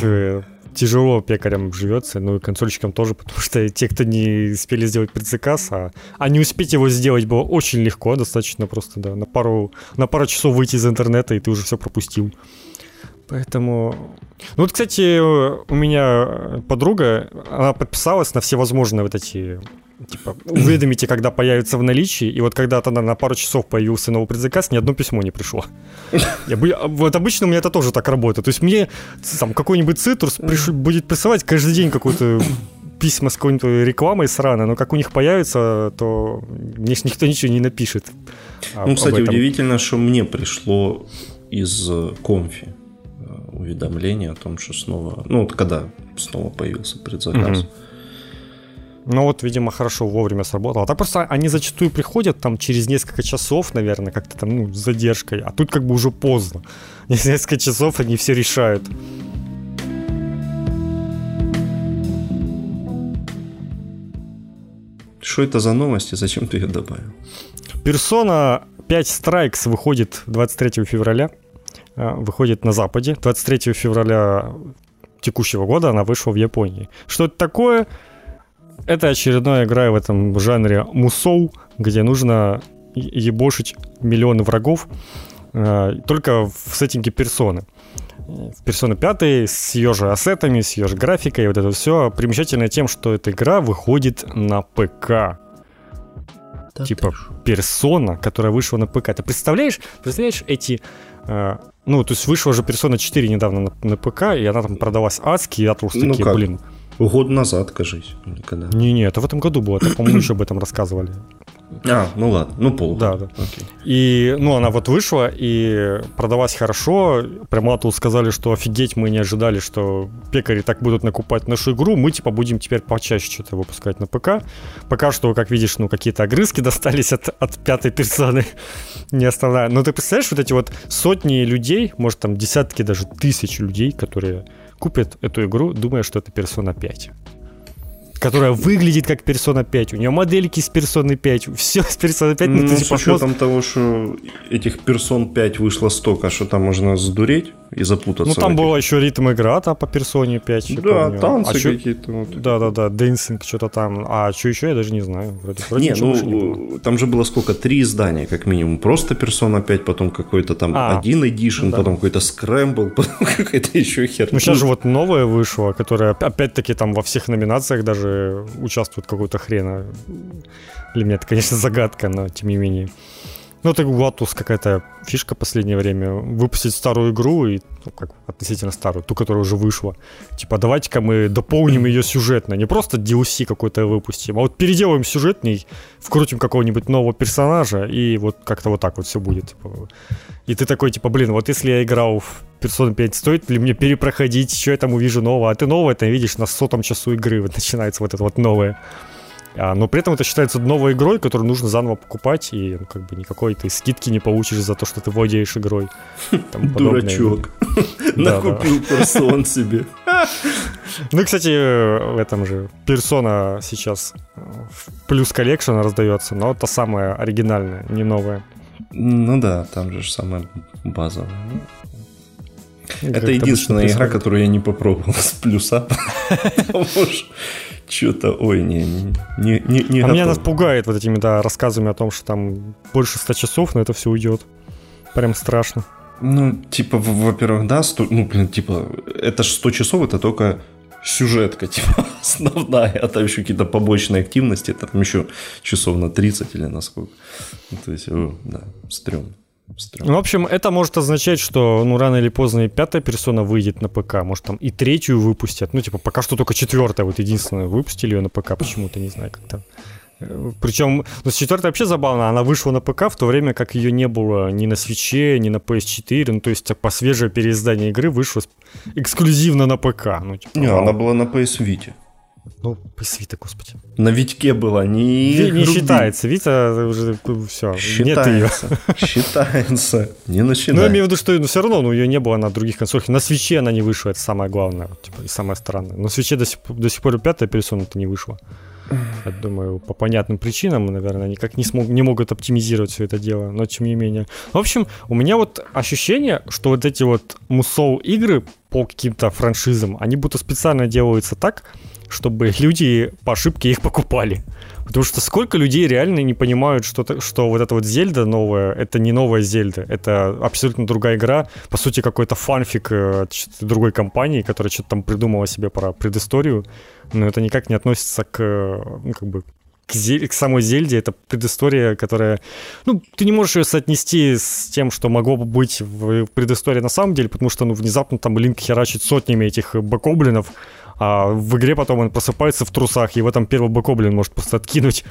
Тяжело пекарям живется. Ну и консольщикам тоже, потому что те, кто не успели сделать предзаказ, а не успеть его сделать было очень легко. Достаточно просто, да, на пару часов выйти из интернета, и ты уже все пропустил. Поэтому... Ну вот, кстати, у меня подруга, она подписалась на все возможные вот эти... Типа, уведомите, когда появится в наличии. И вот когда-то на пару часов появился новый предзаказ, ни одно письмо не пришло. Вот обычно у меня это тоже так работает. То есть мне там какой-нибудь цитрус будет присылать каждый день какую-то письма с какой-нибудь рекламой сраной. Но как у них появится, то мне ж никто ничего не напишет. Ну, кстати, удивительно, что мне пришло из Конфи уведомление о том, что снова... Ну, вот когда снова появился предзаказ. Угу. Ну вот, видимо, хорошо вовремя сработало. А так просто они зачастую приходят там через несколько часов, наверное, как-то там, ну, с задержкой. А тут как бы уже поздно. Через несколько часов они все решают. Что это за новости? Зачем ты ее добавил? Persona 5 Strikes выходит 23 февраля. Выходит на Западе. 23 февраля текущего года она вышла в Японии. Что это такое? Это очередная игра в этом жанре мусоу, где нужно ебошить миллионы врагов, только в сеттинге персоны. Persona 5 с ее же ассетами, с ее же графикой, вот это все. Примечательно тем, что эта игра выходит на ПК. Да, типа персона, которая вышла на ПК. Ты представляешь эти... Ну, то есть вышла же Persona 4 недавно на ПК, и она там продалась адски, и я просто такие, ну, блин... Год назад, кажись. Не-не, это в этом году было. Так, по-моему, еще об этом рассказывали. А, ну ладно, ну полгода. Да. Окей. И, ну, она вот вышла и продалась хорошо. Прямо тут сказали, что офигеть, мы не ожидали, что пекари так будут накупать нашу игру. Мы, типа, будем теперь почаще что-то выпускать на ПК. Пока что, как видишь, ну, какие-то огрызки достались от пятой персоны. Не основная. Но ты представляешь, вот эти вот сотни людей, может, там, десятки, даже тысячи людей, которые... купят эту игру, думая, что это Persona 5. Которая выглядит как Persona 5. У нее модельки с Persona 5. Все с Persona 5. Ну, с учетом того, что этих Persona 5 вышло столько, что там можно сдуреть и запутаться. Ну, там была еще ритм-игра по Persona 5. Да, танцы какие-то. Вот. Да, дэнсинг, что-то там. А что еще, я даже не знаю. Вроде не, ну, не там же было сколько? 3 издания, как минимум. Просто Persona 5, потом какой-то там один эдишн, да. Потом какой-то скрэмбл, потом какая-то еще херня. Ну, сейчас же вот новая вышла, которая, опять-таки, там во всех номинациях даже участвует какого-то хрена. Для меня это, конечно, загадка, но тем не менее. Ну, это Латус какая-то фишка в последнее время. Выпустить старую игру, и, ну, как относительно старую, ту, которая уже вышла. Типа, давайте-ка мы дополним ее сюжетно. Не просто DLC какой-то выпустим, а вот переделаем сюжетный, вкрутим какого-нибудь нового персонажа, и вот как-то вот так вот все будет. Типа. И ты такой, типа, блин, вот если я играл в Persona 5, стоит ли мне перепроходить, что я там увижу нового? А ты новое там видишь на 100-м часу игры, вот начинается вот это вот новое. Но при этом это считается новой игрой, которую нужно заново покупать. И, ну, как бы никакой ты скидки не получишь за то, что ты владеешь игрой. Дурачок. Накупил персон себе. Ну, кстати, в этом же Persona сейчас плюс коллекшн раздается, но та самая оригинальная, не новая. Ну да, там же самая базовая. Это единственная игра, которую я не попробовал с плюса. Что-то, ой, не готов. Меня нас пугает вот этими, да, рассказами о том, что там больше 100 часов на это все уйдет. Прям страшно. Ну, типа, во-первых, да, 100, ну, блин, типа, это ж 100 часов, это только сюжетка, типа, основная, а там еще какие-то побочные активности, там еще часов на 30 или на сколько. То есть, да, стрёмно. Ну, в общем, это может означать, что ну рано или поздно и пятая персона выйдет на ПК, может там и третью выпустят, ну типа пока что только четвертая, вот единственная, выпустили ее на ПК почему-то, не знаю как там. Причем, ну с четвертой вообще забавно, она вышла на ПК в то время, как ее не было ни на Switch, ни на PS4, ну то есть по свежее переиздание игры вышло эксклюзивно на ПК. Ну, типа, не, она была на PS Vita. Ну, PS Vita, господи. На Витьке была, не считается. Вита уже все. Считается. Нет ее. Считается. Не начинай. Ну, я имею в виду, что ну, все равно ну, ее не было на других консолях. На Switch она не вышла, это самое главное. Вот, типа, и самое странное. На Switch до сих пор пятая персона-то не вышла. Я думаю, по понятным причинам, наверное, никак не могут оптимизировать все это дело, но тем не менее. В общем, у меня вот ощущение, что вот эти вот мусоу-игры по каким-то франшизам, они будто специально делаются так, чтобы люди по ошибке их покупали. Потому что сколько людей реально не понимают, что вот эта вот Зельда новая, это не новая Зельда, это абсолютно другая игра, по сути какой-то фанфик от другой компании, которая что-то там придумала себе про предысторию, но это никак не относится к, ну, как бы, к самой Зельде, это предыстория, которая... Ну, ты не можешь ее соотнести с тем, что могло бы быть в предыстории на самом деле, потому что ну, внезапно там Линк херачит сотнями этих бэкоблинов, а в игре потом он просыпается в трусах, и его там первый бэкоблин может просто откинуть.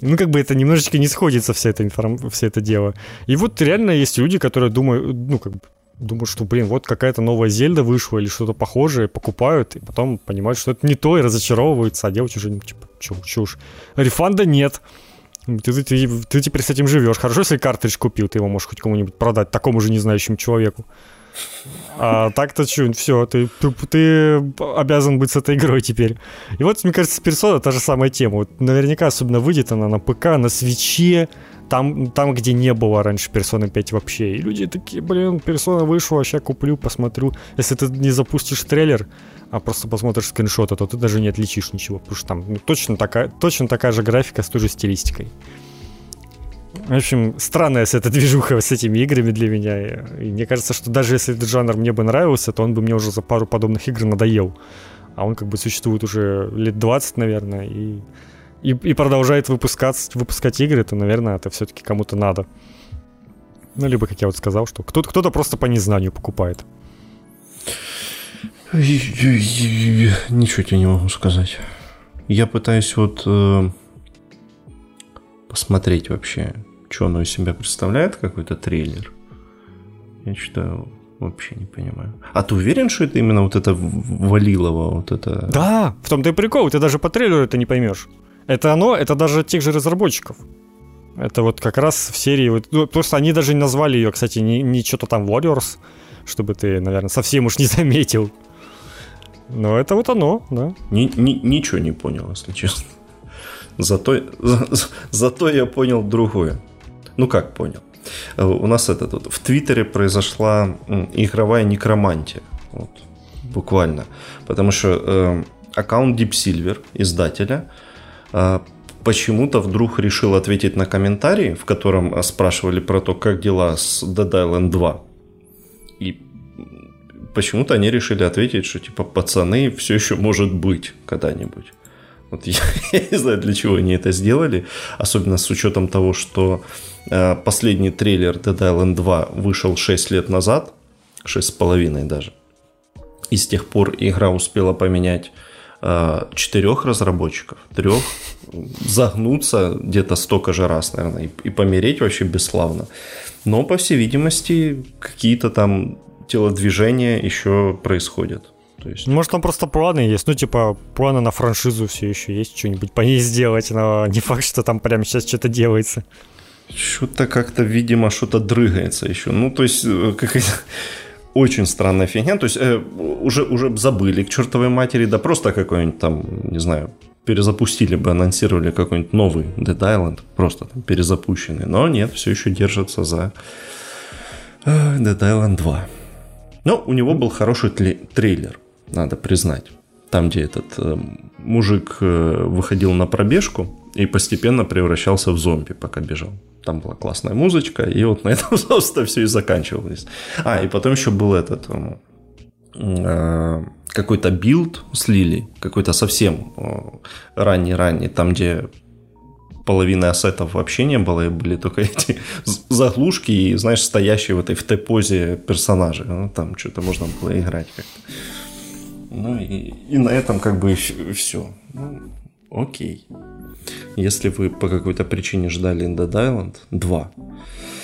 Ну, как бы это немножечко не сходится, все это дело. И вот реально есть люди, которые думают, ну, как бы, думают, что, блин, вот какая-то новая Зельда вышла или что-то похожее, покупают, и потом понимают, что это не то, и разочаровываются, а делать уже, типа, чушь. Рефанда нет. Ты теперь с этим живешь. Хорошо, если картридж купил, ты его можешь хоть кому-нибудь продать, такому же незнающему человеку. А так-то что, все, ты обязан быть с этой игрой теперь. И вот, мне кажется, с персоной та же самая тема. Вот наверняка особенно выйдет она на ПК, на Свитче, там, где не было раньше Persona 5 вообще. И люди такие, блин, Persona вышла, сейчас куплю, посмотрю. Если ты не запустишь трейлер, а просто посмотришь скриншоты, то ты даже не отличишь ничего, потому что там ну, точно такая же графика с той же стилистикой. В общем, странная вся эта движуха с этими играми для меня. И мне кажется, что даже если этот жанр мне бы нравился, то он бы мне уже за пару подобных игр надоел. А он как бы существует уже лет 20, наверное, и продолжает выпускать игры, то, наверное, это все-таки кому-то надо. Ну, либо, как я вот сказал, что кто-то просто по незнанию покупает. Ничего тебе не могу сказать. Я пытаюсь вот посмотреть вообще, что оно из себя представляет, какой-то трейлер. Я что-то вообще не понимаю. А ты уверен, что это именно вот это Валилова, вот это... Да, в том-то и прикол, ты даже по трейлеру это не поймешь. Это оно, это даже от тех же разработчиков. Это вот как раз в серии... Вот, ну, потому что они даже не назвали ее, кстати, не что-то там Warriors, чтобы ты, наверное, совсем уж не заметил. Но это вот оно, да. Ничего не понял, если честно. Зато я понял другое. Ну как понял? У нас в Твиттере произошла игровая некромантия. Вот, буквально. Потому что аккаунт Deep Silver, издателя, почему-то вдруг решил ответить на комментарий, в котором спрашивали про то, как дела с Dead Island 2. И почему-то они решили ответить, что типа пацаны, все еще может быть когда-нибудь. Вот я не знаю, для чего они это сделали, особенно с учетом того, что последний трейлер Dead Island 2 вышел 6 лет назад, 6,5 даже, и с тех пор игра успела поменять 4 разработчиков, 3, загнуться где-то столько же раз, наверное, и помереть вообще бесславно. Но, по всей видимости, какие-то там телодвижения еще происходят. То есть... Может, там просто планы есть, ну, типа, планы на франшизу все еще есть, что-нибудь по ней сделать, но не факт, что там прямо сейчас что-то делается. Что-то как-то, видимо, что-то дрыгается еще, ну, то есть, какая-то очень странная фигня, то есть, уже забыли к чертовой матери, да просто какой-нибудь там, не знаю, перезапустили бы, анонсировали какой-нибудь новый Dead Island, просто там перезапущенный, но нет, все еще держится за Dead Island 2. Но у него был хороший трейлер, надо признать. Там, где этот мужик выходил на пробежку и постепенно превращался в зомби, пока бежал. Там была классная музычка, и вот на этом, собственно, все и заканчивалось. А, и потом еще был этот какой-то билд слили, какой-то совсем ранний-ранний, там, где половины ассетов вообще не было, и были только эти заглушки и, знаешь, стоящие в этой в Т-позе персонажи. Ну, там что-то можно было играть как-то. Ну, и на этом как бы все. Ну, окей. Если вы по какой-то причине ждали Dead Island 2.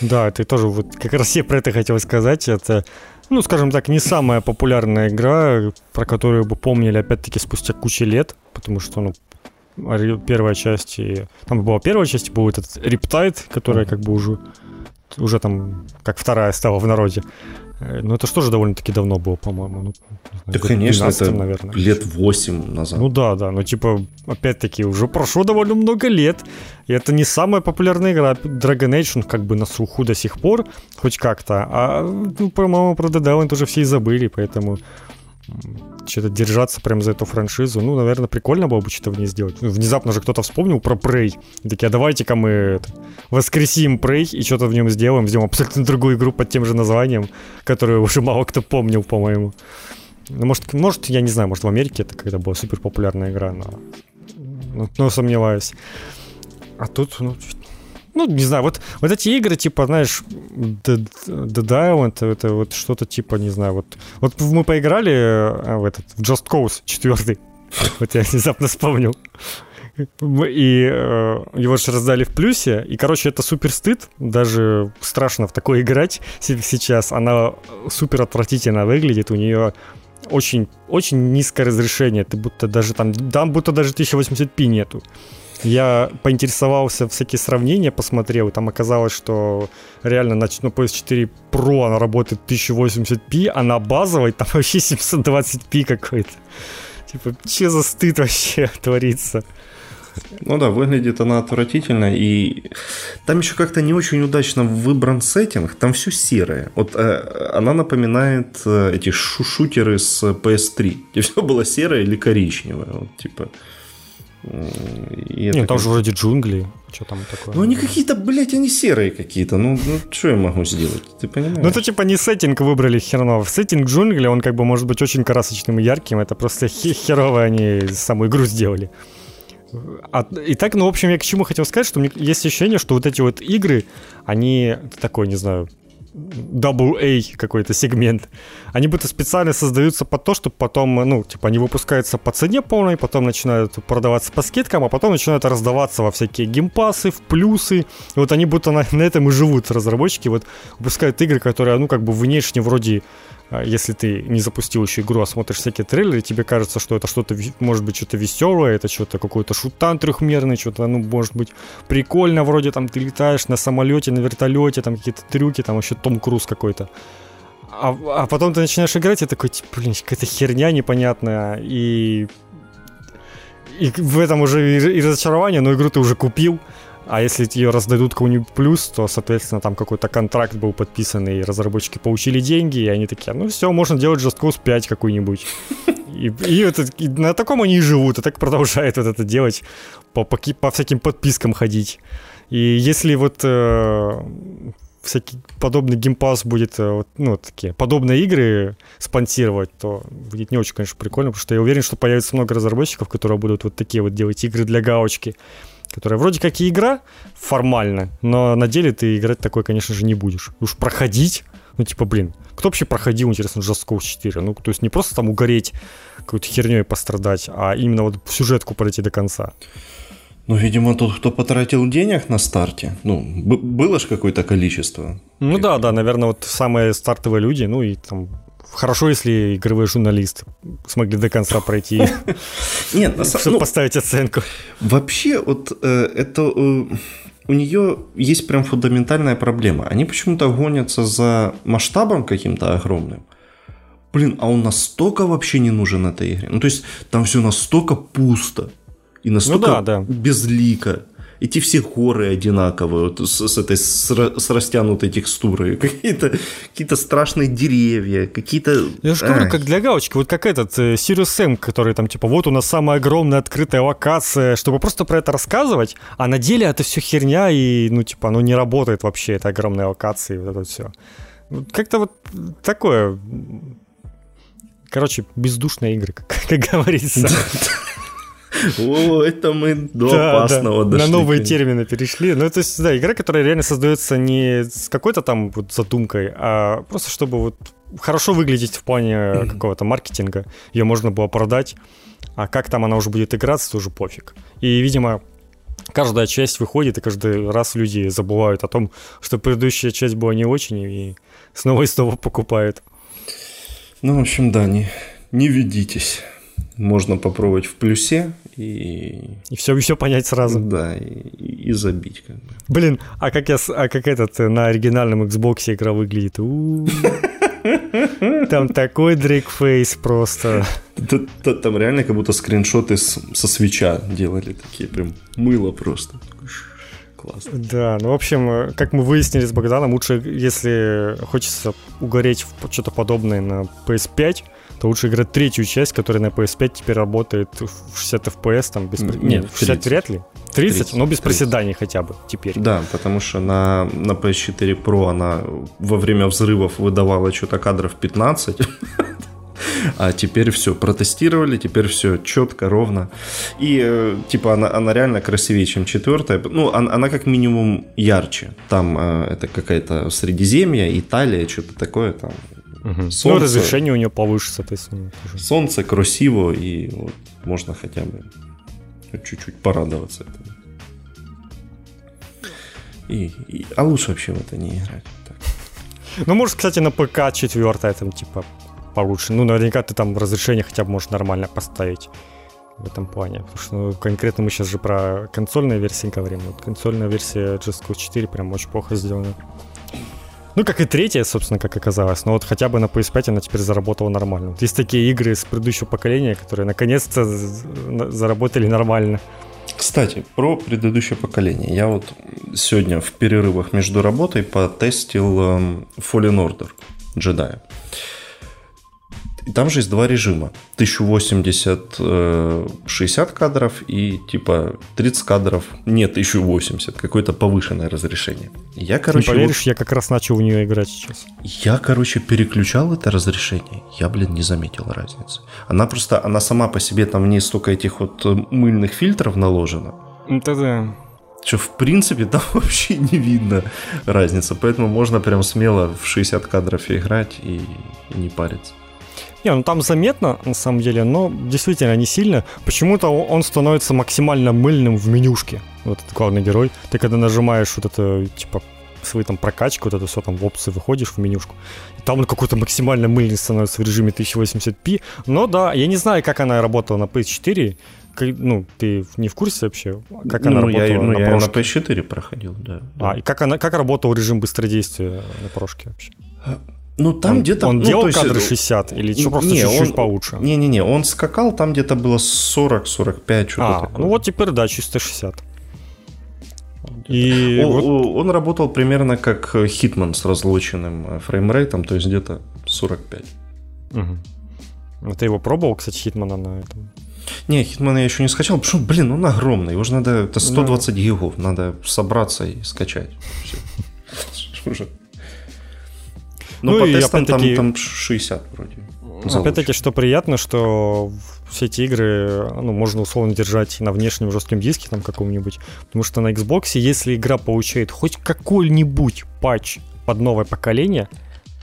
Да, ты тоже вот как раз я про это хотел сказать. Это, ну, скажем так, не самая популярная игра, про которую бы помнили, опять-таки, спустя кучу лет, потому что, ну, первая часть, и там была первая часть, был этот Riptide, которая как бы уже там как вторая стала в народе. Ну, это же тоже довольно-таки давно было, по-моему. Ну, да, знаю, конечно, 12, это наверное, лет 8 назад. Ну да, но типа, опять-таки, уже прошло довольно много лет. И это не самая популярная игра. Dragon Age, он как бы на слуху до сих пор, хоть как-то. А, ну, по-моему, про Dead Island уже все и забыли, поэтому что-то держаться прям за эту франшизу, ну, наверное, прикольно было бы что-то в ней сделать. Внезапно же кто-то вспомнил про Prey. Такие, а давайте-ка мы воскресим Prey и что-то в нем сделаем. Сделаем абсолютно другую игру под тем же названием, которую уже мало кто помнил, по-моему. Ну, может, я не знаю, может, в Америке это когда была суперпопулярная игра, но сомневаюсь. А тут, ну, не знаю, вот эти игры, типа, знаешь, Dead Island, это вот что-то типа, не знаю, вот мы поиграли в Just Cause 4, вот я внезапно вспомнил, и его же раздали в плюсе, и, короче, это супер стыд, даже страшно в такое играть сейчас, она супер отвратительно выглядит, у нее очень, очень низкое разрешение, ты будто даже там будто даже 1080p нету. Я поинтересовался, всякие сравнения посмотрел, и там оказалось, что реально на PS4 Pro она работает 1080p, а на базовой там вообще 720p какой-то. Типа, че за стыд вообще творится? Ну да, выглядит она отвратительно, и там еще как-то не очень удачно выбран сеттинг, там все серое. Вот она напоминает эти шутеры с PS3, где все было серое или коричневое, вот типа... Нет, там же вроде джунгли. Что там такое? Ну они какие-то, блядь, они серые какие-то. Ну что я могу сделать? Ты понимаешь? Ну это типа не сеттинг выбрали херного. Сеттинг джунгли, он как бы может быть очень красочным и ярким. Это просто херово они саму игру сделали. Итак, ну в общем я к чему хотел сказать, что у меня есть ощущение, что вот эти вот игры, они такой, не знаю, AA какой-то сегмент. Они будто специально создаются под то, чтобы потом, ну, типа, они выпускаются по цене полной, потом начинают продаваться по скидкам, а потом начинают раздаваться во всякие геймпасы, в плюсы. И вот они будто на этом и живут, разработчики. Вот выпускают игры, которые, ну, как бы внешне вроде, если ты не запустил еще игру, а смотришь всякие трейлеры, тебе кажется, что это что-то, может быть, что-то веселое, это что-то какой-то шутан трехмерный, что-то, ну, может быть, прикольно вроде, там, ты летаешь на самолете, на вертолете, там, какие-то трюки, там, вообще Том Круз какой-то. А потом ты начинаешь играть, и такой, блин, какая-то херня непонятная, и в этом уже и разочарование, но игру ты уже купил. А если ее раздадут кому-нибудь плюс, то, соответственно, там какой-то контракт был подписан, и разработчики получили деньги, и они такие, ну все, можно делать Just Cause 5 какой-нибудь. И на таком они и живут, и так продолжают вот это делать, по всяким подпискам ходить. И если вот всякий подобный геймпас будет, ну, такие подобные игры спонсировать, то будет не очень, конечно, прикольно, потому что я уверен, что появится много разработчиков, которые будут вот такие вот делать игры для галочки, которая вроде как и игра формально, но на деле ты играть такой, конечно же, не будешь. Уж проходить, ну типа, блин, кто вообще проходил, интересно, Just Cause 4? Ну, то есть не просто там угореть какой-то хернёй пострадать, а именно вот сюжетку пройти до конца. Ну, видимо, тот, кто потратил денег на старте, ну, было же какое-то количество. Ну да, наверное, вот самые стартовые люди, ну и там... Хорошо, если игровые журналисты смогли до конца пройти, чтобы поставить оценку. Вообще, вот это у нее есть прям фундаментальная проблема. Они почему-то гонятся за масштабом каким-то огромным. Блин, а он настолько вообще не нужен этой игре. Ну, то есть, там все настолько пусто и настолько безлико. Эти все горы одинаковые, вот, с растянутой текстурой, какие-то страшные деревья, какие-то... Я же говорю, как для галочки, вот как этот Serious Sam, который там типа, вот у нас самая огромная открытая локация, чтобы просто про это рассказывать, а на деле это все херня, и, ну, типа, оно не работает вообще, это огромная локация, и вот это все. Как-то вот такое... Короче, бездушная игра, как говорится. О, это мы до опасного дошли. На новые термины перешли. Ну, то есть, да, игра, которая реально создается не с какой-то там вот задумкой, а просто чтобы вот хорошо выглядеть в плане какого-то маркетинга. Ее можно было продать, а как там она уже будет играться, то уже пофиг. И, видимо, каждая часть выходит, и каждый раз люди забывают о том, что предыдущая часть была не очень, и снова и снова покупают. Ну, в общем, да, не ведитесь. Можно попробовать в плюсе и все понять сразу. Да, и забить как бы. Блин, а как этот на оригинальном Xbox игра выглядит? Там такой дрейкфейс просто. Там реально как будто скриншоты со свеча делали такие, прям мыло просто. Классно. Да, ну в общем, как мы выяснили с Богданом, лучше, если хочется угореть в что-то подобное на PS5, то лучше играть третью часть, которая на PS5 теперь работает в 60 FPS, там, без... Нет, в 60 вряд ли, 30, но без проседаний хотя бы теперь. Да, потому что на PS4 Pro она во время взрывов выдавала что-то кадров 15, а теперь все протестировали, теперь все четко, ровно. И типа она реально красивее, чем четвертая. Ну, она как минимум ярче. Там это какая-то Средиземье, Италия, что-то такое там. Угу. Солнце, ну, разрешение у нее повыше, соответственно. Солнце красиво, и вот можно хотя бы чуть-чуть порадоваться этому. А лучше вообще в это не играть. Так. Ну, может, кстати, на ПК четвертая там типа получше. Ну, наверняка ты там разрешение хотя бы можешь нормально поставить в этом плане. Потому что ну, конкретно мы сейчас же про консольные версии говорим. Вот консольная версия Just Cause 4 прям очень плохо сделана. Ну, как и третья, собственно, как оказалось. Но вот хотя бы на PS5 она теперь заработала нормально. Вот есть такие игры с предыдущего поколения, которые наконец-то заработали нормально. Кстати, про предыдущее поколение. Я вот сегодня в перерывах между работой потестил Fallen Order Jedi. И там же есть два режима. 1080 60 кадров и типа 30 кадров. Нет, 1080. Какое-то повышенное разрешение. Я, короче, не поверишь, я как раз начал в нее играть сейчас. Я, короче, переключал это разрешение. Я, блин, не заметил разницы. Она сама по себе, там в ней столько этих вот мыльных фильтров наложено. Это да. Что, в принципе, там вообще не видно разницы. Поэтому можно прям смело в 60 кадров играть и не париться. Не, ну там заметно, на самом деле, но действительно не сильно. Почему-то он становится максимально мыльным в менюшке. Вот этот главный герой. Ты когда нажимаешь вот это, типа, свою там прокачку, вот это все, там в опции выходишь в менюшку. И там он какой-то максимально мыльный становится в режиме 1080p. Но да, я не знаю, как она работала на PS4. Ну, ты не в курсе вообще, как она работала на прошке? Я на PS4 проходил, да. А, и как работал режим быстродействия на прошке вообще? Ну, там где-то... Он делал кадры 60 или что, просто чуть-чуть получше? Не-не-не, он скакал, там где-то было 40-45, что-то такое. Ну, вот теперь, да, чисто 60. И он работал примерно как Hitman с разлоченным фреймрейтом, то есть где-то 45. Угу. Ты его пробовал, кстати, Хитмана на этом? Не, Hitman я еще не скачал, потому что, блин, он огромный, его же надо... Это 120 гигов, надо собраться и скачать. Уже... Ну, по тестам там 60 вроде. Опять-таки, что приятно, что все эти игры можно условно держать на внешнем жестком диске там каком-нибудь. Потому что на Xbox, если игра получает хоть какой-нибудь патч под новое поколение,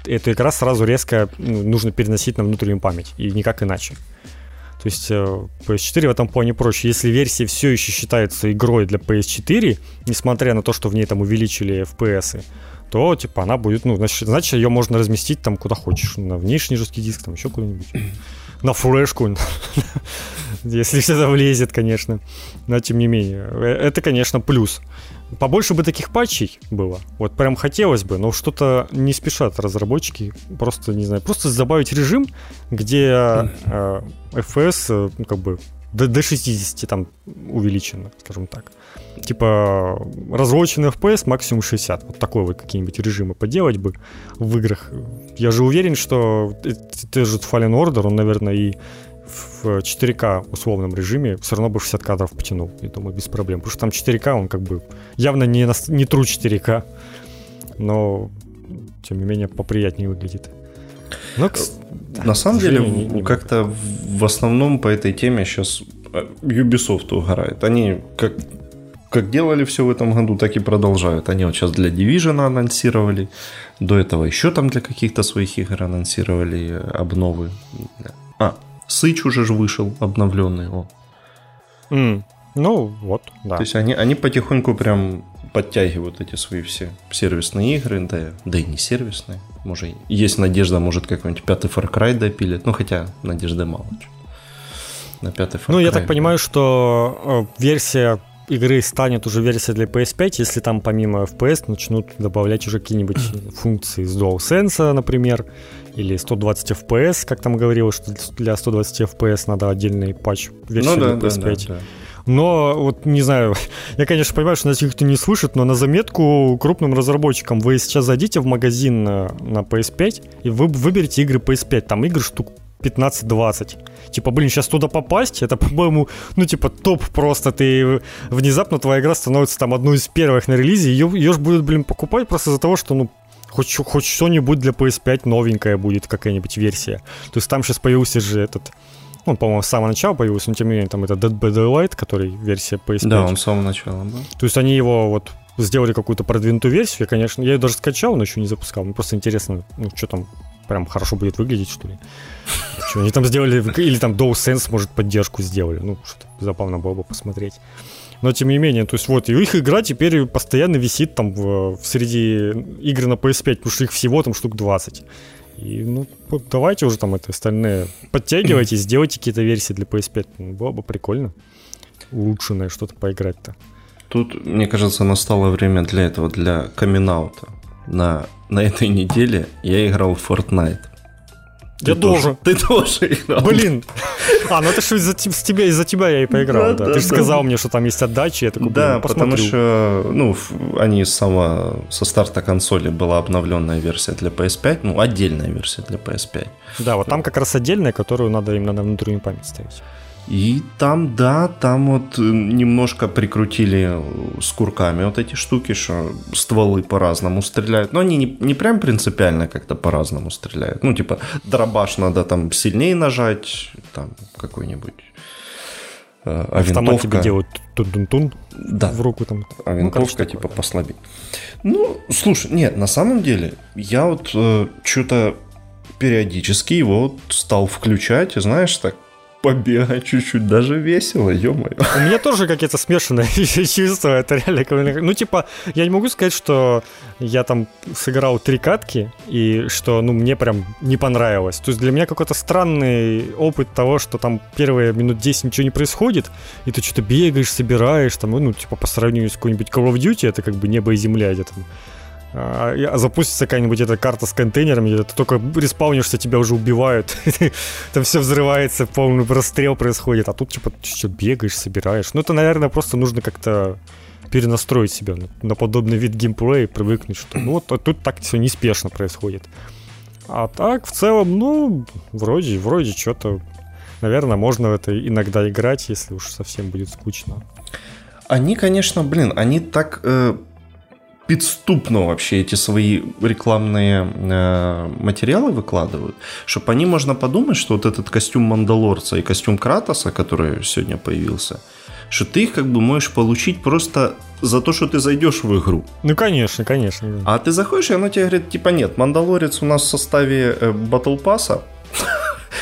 эту игру сразу резко нужно переносить на внутреннюю память. И никак иначе. То есть PS4 в этом плане проще. Если версия все еще считается игрой для PS4, несмотря на то, что в ней там увеличили FPS-ы, то, типа, она будет, ну, значит, ее можно разместить там куда хочешь, на внешний жесткий диск, там еще куда-нибудь, на флешку, если все это влезет, конечно, но тем не менее, это, конечно, плюс. Побольше бы таких патчей было, вот прям хотелось бы, но что-то не спешат разработчики, просто, не знаю, просто добавить режим, где FPS, ну, как бы, до 60 там увеличено, скажем так. Типа разлоченный FPS максимум 60. Вот такой вот какие-нибудь режимы поделать бы в играх. Я же уверен, что тот же Fallen Order, он, наверное, и в 4К условном режиме все равно бы 60 кадров потянул. Я думаю, без проблем. Потому что там 4К, он как бы явно не true 4К. Но, тем не менее, поприятнее выглядит. Но, Да, на самом деле, как-то в основном по этой теме сейчас Ubisoft угорает. Они как делали все в этом году, так и продолжают. Они вот сейчас для Division анонсировали, до этого еще там для каких-то своих игр анонсировали обновы. А, Сыч уже же вышел обновленный. Ну вот, да. То есть они потихоньку прям подтягивают эти свои все сервисные игры, да и не сервисные. Может, есть надежда, может, какой-нибудь 5-й Far Cry допилят, ну хотя надежды мало. На 5-й Far Cry, я так понимаю, что версия игры станет уже версия для PS5, если там помимо FPS начнут добавлять уже какие-нибудь функции с DualSense, например, или 120 FPS, как там говорилось, что для 120 FPS надо отдельный патч версии для PS5. Да. Но вот не знаю, я, конечно, понимаю, что нас никто не слышит, но на заметку крупным разработчикам: вы сейчас зайдите в магазин на PS5 и вы выберите игры PS5, там игр штук 15-20. Типа, блин, сейчас туда попасть, это, по-моему, ну, типа, топ просто. Ты внезапно, твоя игра становится там одной из первых на релизе, ее же будут, блин, покупать просто из-за того, что, ну, хоть что-нибудь для PS5 новенькое будет, какая-нибудь версия. То есть там сейчас появился же этот... Он, по-моему, с самого начала появился, но тем не менее, там это Dead by Daylight, который версия PS5. Да, он с самого начала, да. То есть они его вот сделали какую-то продвинутую версию, конечно, я ее даже скачал, но еще не запускал. Мне просто интересно, ну, что там прям хорошо будет выглядеть, что ли. Что они там сделали, или там DualSense, может, поддержку сделали, ну, что-то забавно было бы посмотреть. Но тем не менее, то есть вот, и их игра теперь постоянно висит там среди игр на PS5, потому что их всего там штук 20. И, ну, давайте уже там это остальное подтягивайте, сделайте какие-то версии для PS5. Было бы прикольно. Улучшенное что-то поиграть-то. Тут, мне кажется, настало время для этого, для камин-аута. На этой неделе я играл в Fortnite. Я тоже. Ты тоже играл. Блин. А, ну это же из-за тебя я и поиграл. Да. Ты же сказал мне, что там есть отдача. Я такой, да, потому что, ну, они со старта консоли была обновленная версия для PS5, ну, отдельная версия для PS5. Да, вот там как раз отдельная, которую надо именно на внутреннюю память ставить. И там, да, там вот немножко прикрутили с курками вот эти штуки, что стволы по-разному стреляют. Но они не прям принципиально как-то по-разному стреляют. Ну, типа, дробаш надо там сильнее нажать, там какой-нибудь... А винтовка тебе делают тун-тун-тун, да, в руку там. А винтовка, ну, типа, послабее. Ну, слушай, нет, на самом деле я вот что-то периодически его вот стал включать, и знаешь, так побегать чуть-чуть, даже весело, ё-моё. У меня тоже какие-то смешанные чувства, это реально... Ну, типа, я не могу сказать, что я там сыграл 3 катки, и что, ну, мне прям не понравилось. То есть для меня какой-то странный опыт того, что там первые минут 10 ничего не происходит, и ты что-то бегаешь, собираешь, там, ну, типа, по сравнению с какой-нибудь Call of Duty, это как бы небо и земля где-то там. А запустится какая-нибудь эта карта с контейнерами, ты только респаунишься, тебя уже убивают. Там все взрывается, полный расстрел происходит. А тут типа ты бегаешь, собираешь. Ну это, наверное, просто нужно как-то перенастроить себя на подобный вид геймплея и привыкнуть, что ну вот, а тут так все неспешно происходит. А так, в целом, ну, вроде что-то, наверное, можно в это иногда играть, если уж совсем будет скучно. Они, конечно, блин, они так... Подступно вообще эти свои рекламные материалы выкладывают, чтобы по ним можно подумать, что вот этот костюм Мандалорца и костюм Кратоса, который сегодня появился, что ты их как бы можешь получить просто за то, что ты зайдешь в игру. Ну, конечно. Да. А ты заходишь, и оно тебе говорит, типа, нет, Мандалорец у нас в составе батл-пасса,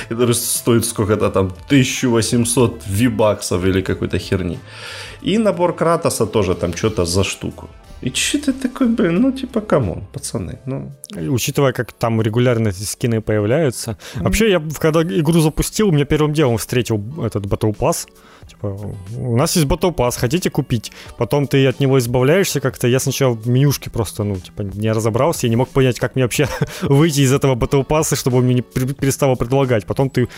который стоит сколько-то там 1800 V-баксов или какой-то херни. И набор Кратоса тоже там что-то за штуку. И что-то такой, блин, ну типа, камон, пацаны, ну... Учитывая, как там регулярно эти скины появляются. Вообще, я когда игру запустил, у меня первым делом встретил этот Battle Pass. Типа, у нас есть Battle Pass, хотите купить? Потом ты от него избавляешься как-то. Я сначала в менюшке просто, ну, типа, не разобрался. Я не мог понять, как мне вообще выйти из этого Battle Pass'а, чтобы он мне не перестал предлагать. Потом ты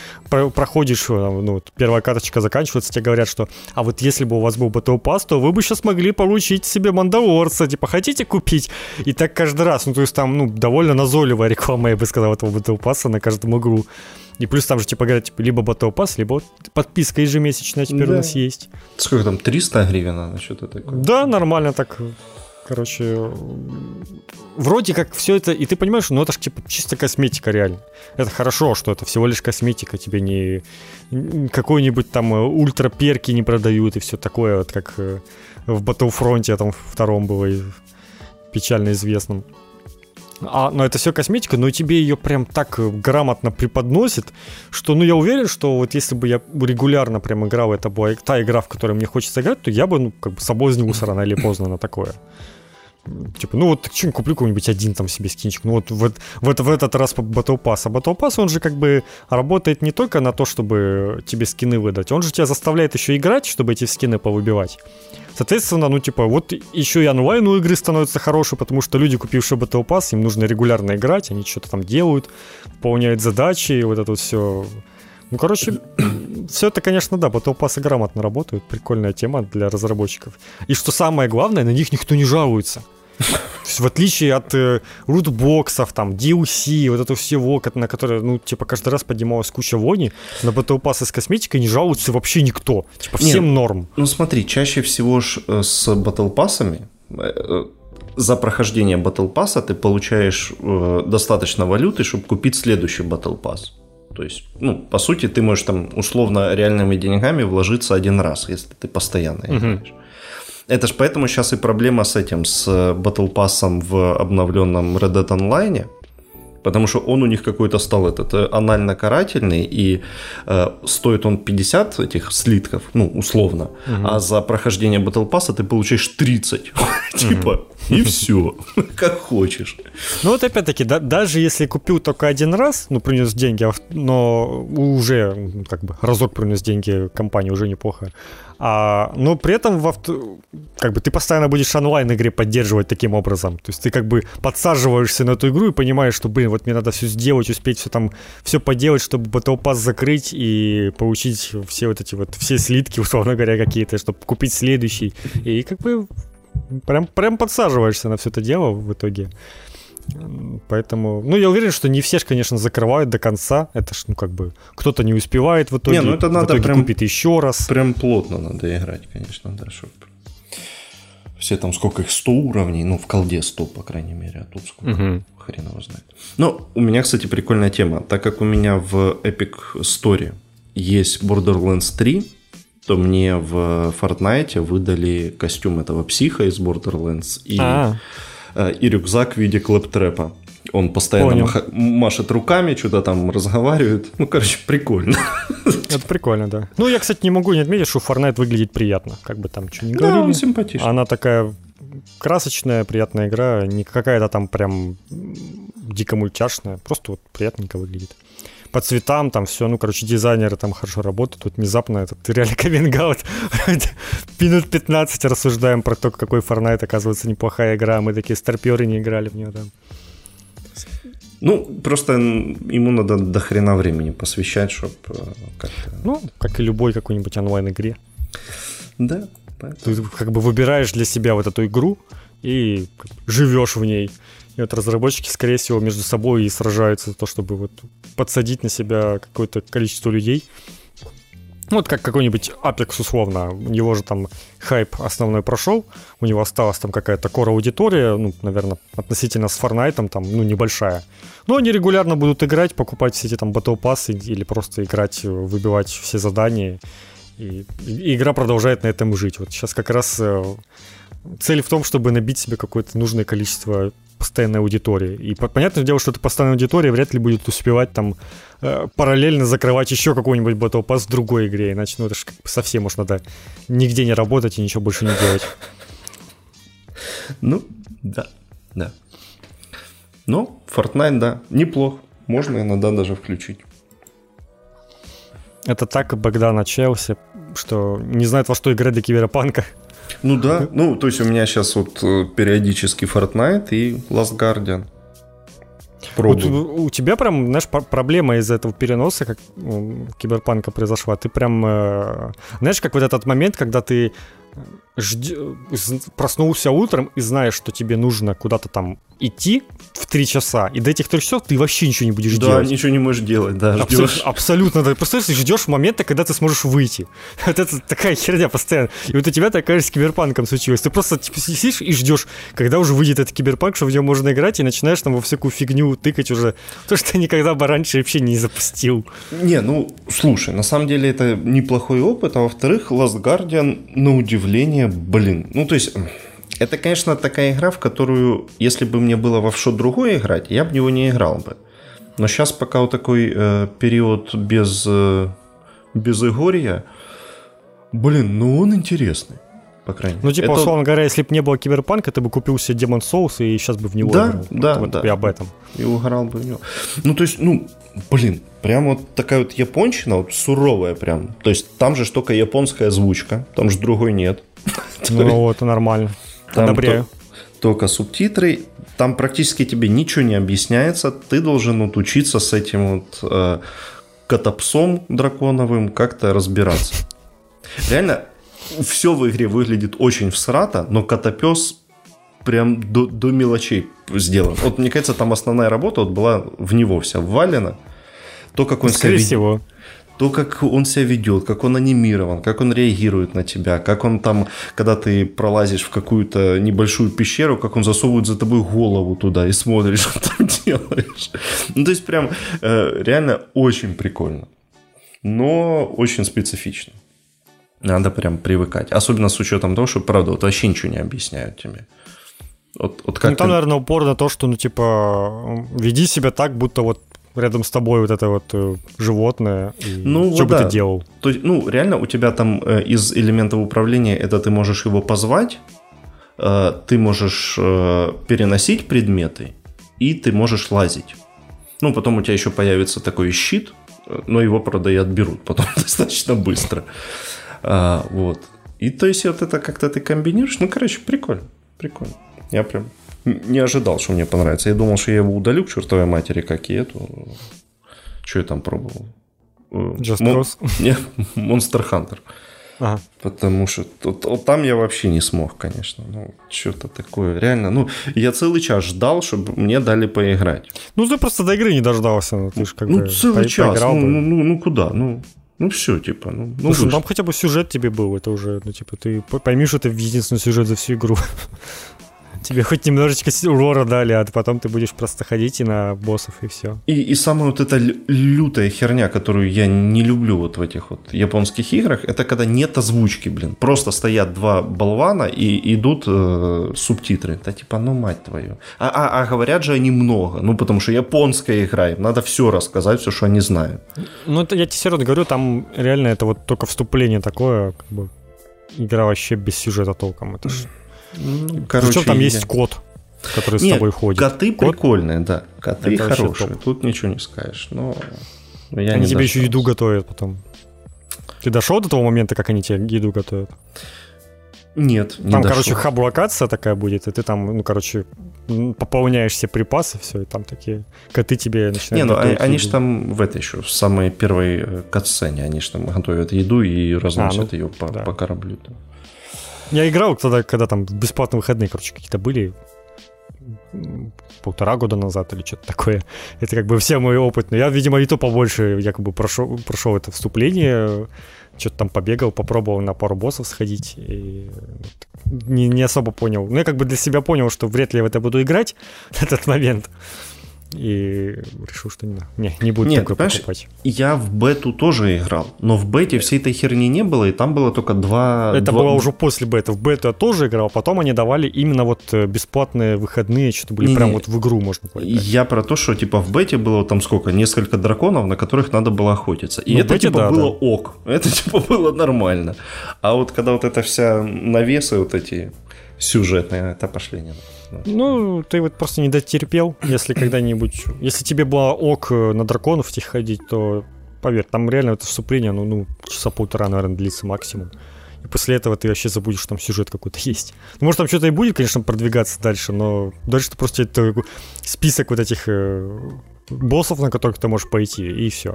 проходишь, ну, первая карточка заканчивается, тебе говорят, что а вот если бы у вас был Battle Pass, то вы бы сейчас могли получить себе Мандалор. Типа, хотите купить? И так каждый раз. Ну, то есть там, ну, довольно назойливая реклама, я бы сказал, этого Battle Pass'а на каждому игру. И плюс там же, типа, говорят, типа, либо Battle Pass, либо вот подписка ежемесячная теперь у нас есть. Сколько там, 300 гривен она, что-то такое? Да, нормально так. Короче, вроде как все это, и ты понимаешь, ну это же типа чисто косметика реально. Это хорошо, что это всего лишь косметика, тебе не какой-нибудь там ультраперки не продают и все такое, вот как в Battlefront там втором было печально известным. Но это все косметика, но тебе ее прям так грамотно преподносит, что, ну, я уверен, что вот если бы я регулярно прям играл, это была та игра, в которой мне хочется играть, то я бы, ну, как бы соблазнился рано или поздно на такое. Типа, ну, вот что-нибудь куплю, какой-нибудь один там себе скинчик, ну, вот в этот раз по Battle Pass. А Battle Pass, он же как бы работает не только на то, чтобы тебе скины выдать, он же тебя заставляет еще играть, чтобы эти скины повыбивать. Соответственно, ну, типа, вот еще и онлайн у игры становятся хорошие, потому что люди, купившие Battle Pass, им нужно регулярно играть, они что-то там делают, выполняют задачи, и вот это вот все. Ну, короче, все это, конечно, да, Battle Pass грамотно работают, прикольная тема для разработчиков. И что самое главное, на них никто не жалуется. В отличие от рутбоксов, там, DLC, вот этого всего, на которое, ну, типа, каждый раз поднималась куча вони, на Battle Pass с косметикой не жалуется вообще никто. Типа, всем нет, норм. Ну, смотри, чаще всего ж с Battle Pass'ами, за прохождение Battle Pass'а ты получаешь достаточно валюты, чтобы купить следующий Battle Pass. То есть, ну, по сути, ты можешь там условно реальными деньгами вложиться один раз, если ты постоянно играешь. Это ж поэтому сейчас и проблема с этим, с Battle Pass'ом в обновленном Red Dead Online, потому что он у них какой-то стал этот анально-карательный, и стоит он 50 этих слитков, ну, условно, а за прохождение Battle Pass'а ты получаешь 30, типа, и все, как хочешь. Ну, вот опять-таки, даже если купил только один раз, ну, принес деньги, но уже, как бы, разок принес деньги компании, уже неплохо. Но при этом как бы ты постоянно будешь онлайн-игре поддерживать таким образом. То есть ты как бы подсаживаешься на эту игру и понимаешь, что, блин, вот мне надо все сделать, успеть все там, все поделать, чтобы Battle Pass закрыть и получить все вот эти вот, все слитки, условно говоря, какие-то, чтобы купить следующий. И как бы прям подсаживаешься на все это дело в итоге. Поэтому, ну, я уверен, что не все ж, конечно, закрывают до конца. Это ж, ну, как бы, кто-то не успевает в итоге, не, ну, это надо в итоге прям, купит еще раз. Прям плотно надо играть, конечно, да, чтобы все там, сколько их, 100 уровней, ну, в колде 100, по крайней мере, а тут сколько, хрен его знает. Но у меня, кстати, прикольная тема. Так как у меня в Epic Store есть Borderlands 3, то мне в Fortnite выдали костюм этого психа из Borderlands и рюкзак в виде клэптрэпа. Он постоянно машет руками, что-то там разговаривает. Ну, короче, прикольно. Это прикольно, да. Ну, я, кстати, не могу не отметить, что Fortnite выглядит приятно. Как бы там что ни говорили. Да, он симпатичный. Она такая красочная, приятная игра. Не какая-то там прям дико мультяшная. Просто вот приятненько выглядит. По цветам там все, ну, короче, дизайнеры там хорошо работают. Тут внезапно этот реально каминг-аут. Минут 15 рассуждаем про то, какой Fortnite, оказывается, неплохая игра. Мы такие старпёры, не играли в неё там. Ну, просто ему надо до хрена времени посвящать, чтобы как-то... Ну, как и любой какой-нибудь онлайн-игре. Да. Поэтому. Ты как бы выбираешь для себя вот эту игру и живешь в ней. И вот разработчики, скорее всего, между собой и сражаются за то, чтобы вот подсадить на себя какое-то количество людей. Вот как какой-нибудь Apex, условно, у него же там хайп основной прошел, у него осталась там какая-то кор-аудитория, ну, наверное, относительно с Fortnite там, ну, небольшая. Но они регулярно будут играть, покупать все эти там Battle Pass или просто играть, выбивать все задания, и игра продолжает на этом жить. Вот сейчас как раз цель в том, чтобы набить себе какое-то нужное количество постоянной аудитории. И понятное дело, что эта постоянная аудитория вряд ли будет успевать там параллельно закрывать еще какой-нибудь Battle Pass в другой игре, иначе, ну, это же совсем уж надо нигде не работать и ничего больше не делать. Ну, да. Ну, Fortnite, да, неплох. Можно иногда даже включить. Это так Богдан отчаялся, что не знает, во что играть до киберпанка. Ну да, ну то есть у меня сейчас вот периодически Fortnite и Last Guardian. Вот у тебя прям, знаешь, проблема из-за этого переноса, как киберпанка произошла. Ты прям, знаешь, как вот этот момент, когда ты проснулся утром и знаешь, что тебе нужно куда-то там идти в 3 часа, и до этих 3 часов ты вообще ничего не будешь делать. Да, ничего не можешь делать, да, ждёшь. Абсолютно, да, просто ждёшь момента, когда ты сможешь выйти. Вот это такая херня постоянно. И вот у тебя такая же с киберпанком случилось. Ты просто типа, сидишь и ждёшь, когда уже выйдет этот киберпанк, что в него можно играть, и начинаешь там во всякую фигню тыкать уже. То, что ты никогда бы раньше вообще не запустил. Не, ну, слушай, на самом деле это неплохой опыт, а во-вторых, Last Guardian, на удивление, блин, ну то есть... Это, конечно, такая игра, в которую, если бы мне было во что другое играть, я бы в него не играл бы. Но сейчас пока вот такой период безыгорья, блин, ну он интересный, по крайней мере. Ну типа, условно говоря, если бы не было киберпанка, ты бы купил себе Demon's Souls и сейчас бы в него играл. Да, вот, да. И об этом. И угорал бы в него. Ну то есть, ну, блин, прям вот такая вот японщина, вот суровая прям. То есть там же только японская озвучка, там же другой нет. Ну это нормально. Там только субтитры, там практически тебе ничего не объясняется, ты должен вот учиться с этим вот котопсом драконовым как-то разбираться. Реально, все в игре выглядит очень всрато, но котопес прям до мелочей сделан. Вот мне кажется, там основная работа вот была в него вся ввалена. То, как он скорее всего. То, как он себя ведет, как он анимирован, как он реагирует на тебя, как он там, когда ты пролазишь в какую-то небольшую пещеру, как он засовывает за тобой голову туда и смотришь, что там делаешь. Ну, то есть, прям реально очень прикольно, но очень специфично. Надо прям привыкать. Особенно с учетом того, что, правда, вот вообще ничего не объясняют тебе. Вот как ну, там, наверное, упор на то, что, ну, типа, веди себя так, будто вот рядом с тобой вот это вот животное, ну, что вот бы да. ты делал? То есть, ну, реально у тебя там из элементов управления это ты можешь его позвать, ты можешь переносить предметы, и ты можешь лазить. Ну, потом у тебя еще появится такой щит, но его, правда, и отберут потом достаточно быстро. Вот. И то есть вот это как-то ты комбинируешь. Ну, короче, прикольно. Прикольно. Я прям... Не ожидал, что мне понравится. Я думал, что я его удалю к чертовой матери, как и эту. Что я там пробовал? Just Cause? Нет, Monster Hunter. Ага. Потому что там я вообще не смог, конечно. Ну, что-то такое. Реально, ну, я целый час ждал, чтобы мне дали поиграть. Ну, ты просто до игры не дождался. Ты ж как ну, целый час. Ну, куда? Ну, все, типа. Слушай, там хотя бы сюжет тебе был. Это уже, ну, типа, ты пойми, что это единственный сюжет за всю игру. Тебе хоть немножечко урора дали, а потом ты будешь просто ходить и на боссов, и все. И самая вот эта лютая херня, которую я не люблю вот в этих вот японских играх, это когда нет озвучки, блин. Просто стоят два болвана и идут субтитры. Да типа, ну мать твою. А говорят же они много. Ну потому что японская игра, им надо все рассказать, все, что они знают. Ну это я тебе серьезно говорю, там реально это вот только вступление такое, как бы игра вообще без сюжета толком. Это же... Ну, причем там есть кот, который с тобой ходит. Коты прикольные, да. Коты это хорошие. Тут ничего не скажешь. Но я они не тебе еще еду готовят потом. Ты дошел до того момента, как они тебе еду готовят? Нет, не там, дошел. Короче, хаб-локация такая будет, и ты там, ну, короче, пополняешь все припасы, все, и там такие коты тебе начинают... Не, ну, они же там в этой еще, в самой первой катсцене, они же там готовят еду и разносят ее по кораблю. Я играл тогда, когда там бесплатные выходные, короче, какие-то были 1,5 года назад или что-то такое. Это как бы все мои опыты. Но я, видимо, и то побольше якобы прошел это вступление, что-то там побегал, попробовал на пару боссов сходить и не особо понял. Ну, я как бы для себя понял, что вряд ли я в это буду играть в этот момент. И решил, что не буду такой покупать. Я в бету тоже играл, но в бете всей этой херни не было, и там было только два... Это было уже после беты. В бету я тоже играл, а потом они давали именно вот бесплатные выходные, что-то были прям вот в игру можно поиграть. Я про то, что типа в бете было там сколько? Несколько драконов, на которых надо было охотиться. И ну, это бете, типа да, было да. ок. Это типа было нормально. А вот когда вот эта вся навесы вот эти сюжетные, это пошли не надо. Ну, ты вот просто не дотерпел, если когда-нибудь... Если тебе было ок на драконов тихо ходить, то, поверь, там реально это вступление, ну, часа полтора, наверное, длится максимум. И после этого ты вообще забудешь, что там сюжет какой-то есть. Ну, может, там что-то и будет, конечно, продвигаться дальше, но дальше ты просто это список вот этих боссов, на которых ты можешь пойти, и все.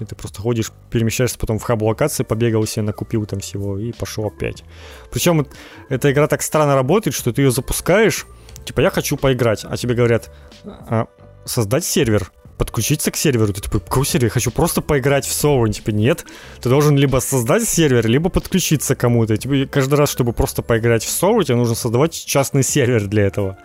И ты просто ходишь, перемещаешься потом в хаб-локации, побегал себе, накупил там всего и пошел опять. Причем эта игра так странно работает, что ты ее запускаешь, типа я хочу поиграть, а тебе говорят создать сервер, подключиться к серверу. Ты типа, какой сервер? Я хочу просто поиграть в Соло. Типа, нет. Ты должен либо создать сервер, либо подключиться к кому-то. Типа, каждый раз, чтобы просто поиграть в Соло, тебе нужно создавать частный сервер для этого.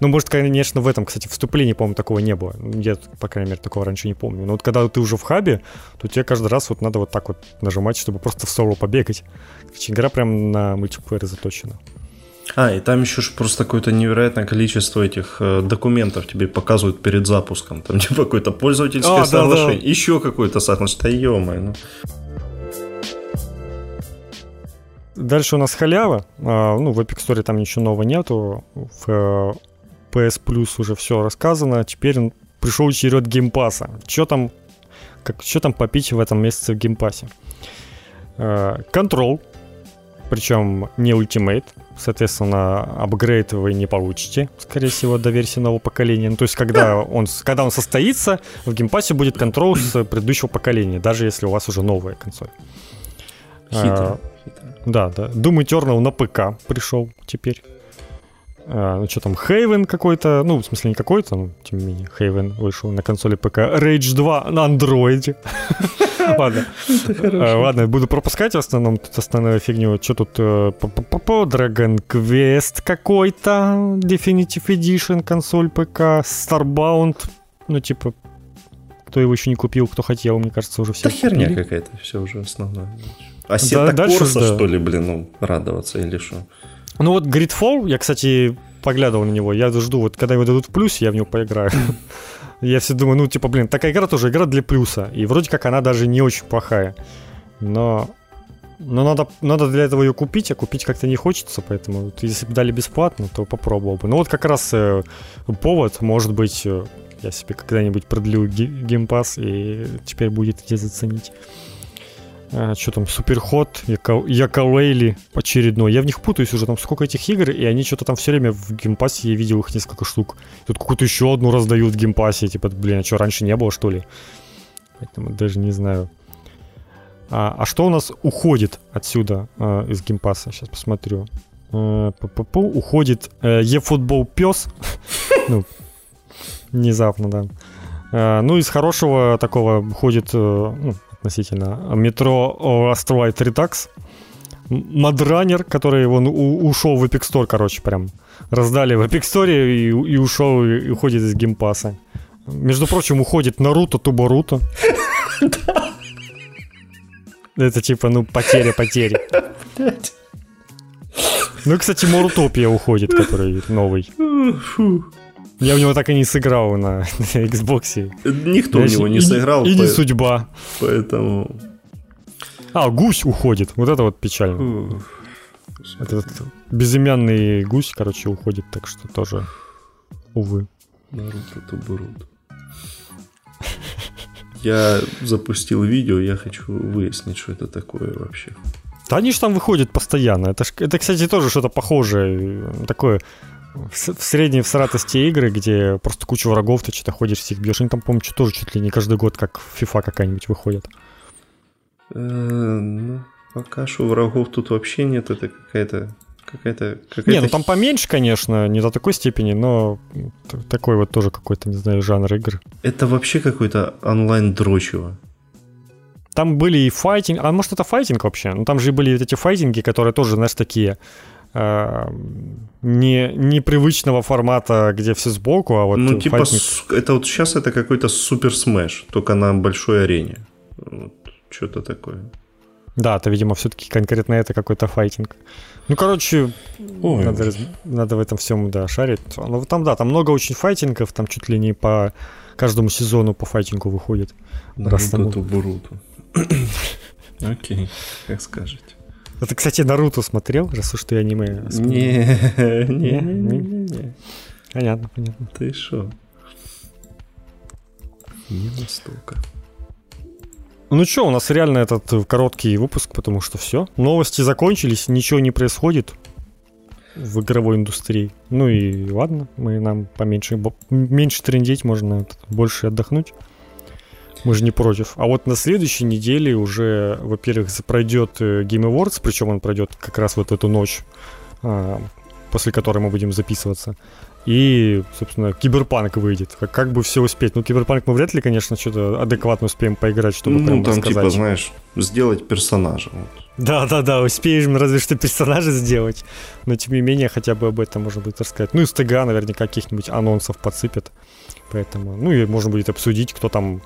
Ну, может, конечно, в этом, кстати, вступлении, по-моему, такого не было. Я, по крайней мере, такого раньше не помню. Но вот когда ты уже в хабе, то тебе каждый раз вот надо вот так вот нажимать, чтобы просто в Соло побегать. Короче, игра прям на мультиплеер заточена. И там еще ж просто какое-то невероятное количество этих документов тебе показывают перед запуском. Там типа какое-то пользовательское соглашение, да. Еще какое-то соглашение. Да ё-моё. Ну. Дальше у нас халява. Ну, в Epic Store там ничего нового нету. В PS Plus уже все рассказано. Теперь пришел черед геймпаса. Что там попить в этом месяце в геймпасе? Control. Причем не Ultimate. Соответственно, апгрейд вы не получите, скорее всего, до версии нового поколения. Ну, то есть, когда он состоится, в геймпассе будет контрол с предыдущего поколения, даже если у вас уже новая консоль. Хитро. Да. Doom Eternal на ПК пришел теперь. Ну, что там, Haven какой-то, ну, в смысле, не какой-то, но тем не менее, Haven вышел на консоли ПК. Rage 2 на андроиде. Ладно, буду пропускать в основном тут основную фигню. Что тут? Dragon Quest какой-то, Definitive Edition, консоль ПК, Starbound. Ну, типа, кто его еще не купил, кто хотел, мне кажется, уже все. Да херня какая-то, все уже основное. А Сета Корса, что ли, блин, ну, радоваться или что? Ну вот Gridfall, я, кстати, поглядывал на него. Я жду, вот когда его дадут в плюс, я в него поиграю. Я все думаю, ну типа, блин, такая игра тоже игра для плюса. И вроде как она даже не очень плохая. Но надо для этого ее купить, а купить как-то не хочется. Поэтому вот, если бы дали бесплатно, то попробовал бы. Ну вот как раз повод, может быть, я себе когда-нибудь продлю геймпас, и теперь будет где заценить. Что там, Суперход, Яколейли очередной. Я в них путаюсь уже, там сколько этих игр, и они что-то там все время в геймпассе, я видел их несколько штук. Тут какую-то еще одну раздают в геймпассе, типа, блин, а что, раньше не было, что ли? Поэтому даже не знаю. А что у нас уходит отсюда из геймпасса? Сейчас посмотрю. Уходит eFootball Пес. Ну, внезапно, да. Ну, из хорошего такого уходит... относительно Metro Last Light Redux, Mudrunner, который он ушел в Epic Store, короче, прям раздали в Epic Store и ушел, и уходит из геймпаса. Между прочим, уходит Наруто Тубаруто. Это типа, ну, потеря. Ну, кстати, Морутопия уходит, который новый. Я в него так и не сыграл на Xbox. Никто в него не сыграл. И не судьба. Поэтому... Гусь уходит. Вот это вот печально. Этот безымянный Гусь, короче, уходит. Так что тоже, увы. Наруто-Тубаруто. Я запустил видео, я хочу выяснить, что это такое вообще. Да они же там выходят постоянно. Это, кстати, тоже что-то похожее. Такое... В средней в сратости игры, где просто куча врагов, ты что-то ходишь, всех бьешь. Они там, по-моему, тоже чуть ли не каждый год, как FIFA какая-нибудь выходит. Ну, пока что врагов тут вообще нет. Это какая-то... Не, ну там поменьше, конечно, не до такой степени, но такой вот тоже какой-то, не знаю, жанр игр. Это вообще какой-то онлайн-дрочево. Там были и файтинг... А может, это файтинг вообще? Ну там же и были вот эти файтинги, которые тоже, знаешь, такие... непривычного формата, где все сбоку, а вот... Ну, типа, это вот сейчас это какой-то суперсмэш, только на большой арене. Вот, что-то такое. Да, это, видимо, все-таки конкретно это какой-то файтинг. Ну, короче, надо в этом всем, да, шарить. Ну, там, да, там много очень файтингов, там чуть ли не по каждому сезону по файтингу выходит. Наруто-Буруту. Окей, как скажете. Ты, кстати, Наруто смотрел, раз уж ты аниме смотрел? Не. Понятно. Ты шо? Не настолько. Ну что, у нас реально этот короткий выпуск, потому что все. Новости закончились, ничего не происходит. в игровой индустрии. Ну и ладно, мы нам поменьше меньше трындеть, можно больше отдохнуть. Мы же не против. А вот на следующей неделе уже, во-первых, пройдет Game Awards, причем он пройдет как раз вот эту ночь, после которой мы будем записываться. И, собственно, Киберпанк выйдет. Как бы все успеть? Ну, Киберпанк мы вряд ли, конечно, что-то адекватно успеем поиграть, чтобы ну, прям там рассказать. Типа, знаешь, сделать персонажа. Да-да-да, успеешь разве что персонажа сделать. Но, тем не менее, хотя бы об этом можно будет рассказать. Ну, из ТГА наверняка каких-нибудь анонсов подсыпят. Поэтому, ну, и можно будет обсудить, кто там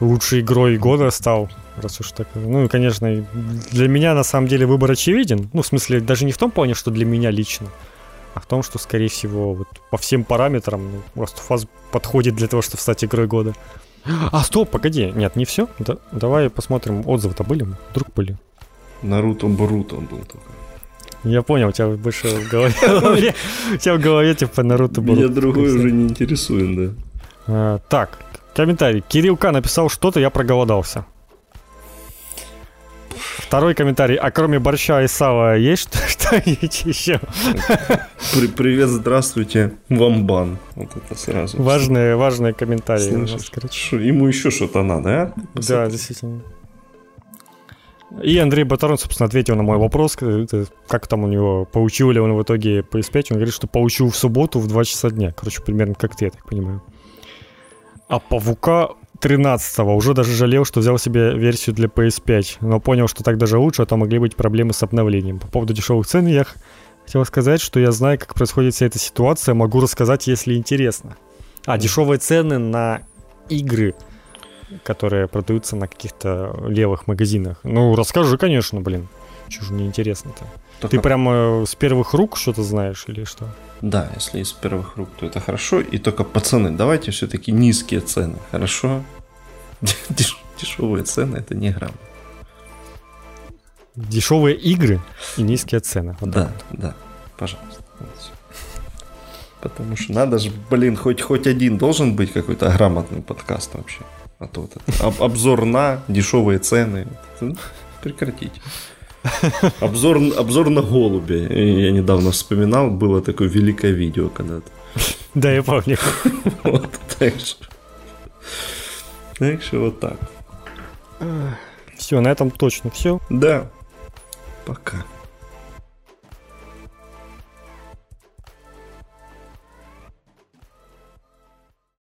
лучшей игрой года стал, раз уж так. Ну, и, конечно, для меня, на самом деле, выбор очевиден. Ну, в смысле, даже не в том плане, что для меня лично, а в том, что, скорее всего, вот по всем параметрам ну, Last of Us подходит для того, чтобы стать игрой года. А, стоп, погоди. Нет, не все. Да, давай посмотрим. Отзывы-то были? Вдруг были? Наруто Боруто был такой. Я понял, у тебя больше в голове. У тебя в голове типа Наруто Боруто. Меня другой уже не интересует, да. Так, комментарий. Кирилл К. написал что-то, я проголодался. Второй комментарий. А кроме борща и сала есть что-нибудь еще? Привет, здравствуйте, вам бан. Вот это сразу. Важные комментарии. Слышишь, ему еще что-то надо, а? Да, действительно. И Андрей Батарон, собственно, ответил на мой вопрос, как там у него, получил ли он в итоге PS5. Он говорит, что получил в субботу в 2 часа дня. Короче, примерно как ты, я так понимаю. А Павука 13-го уже даже жалел, что взял себе версию для PS5, но понял, что так даже лучше, а то могли быть проблемы с обновлением. По поводу дешевых цен я хотел сказать, что я знаю, как происходит вся эта ситуация, могу рассказать, если интересно. А, дешевые цены на игры, которые продаются на каких-то левых магазинах. Ну, расскажи, конечно, блин. Чего же мне интересно-то? Так, ты прямо с первых рук что-то знаешь или что? Да, если из первых рук, то это хорошо. И только, пацаны, давайте все-таки низкие цены, хорошо? Дешевые цены — это не грамм. Дешевые игры и низкие цены. Вот да, вот. Да, пожалуйста. Потому что надо же, блин, хоть один должен быть какой-то грамотный подкаст вообще. А то вот это. Обзор на дешевые цены. Прекратите. Обзор на голубя. Я недавно вспоминал, было такое великое видео когда-то. Да, я помню. Вот так же. Так что вот так. Все, на этом точно все. Да. Пока.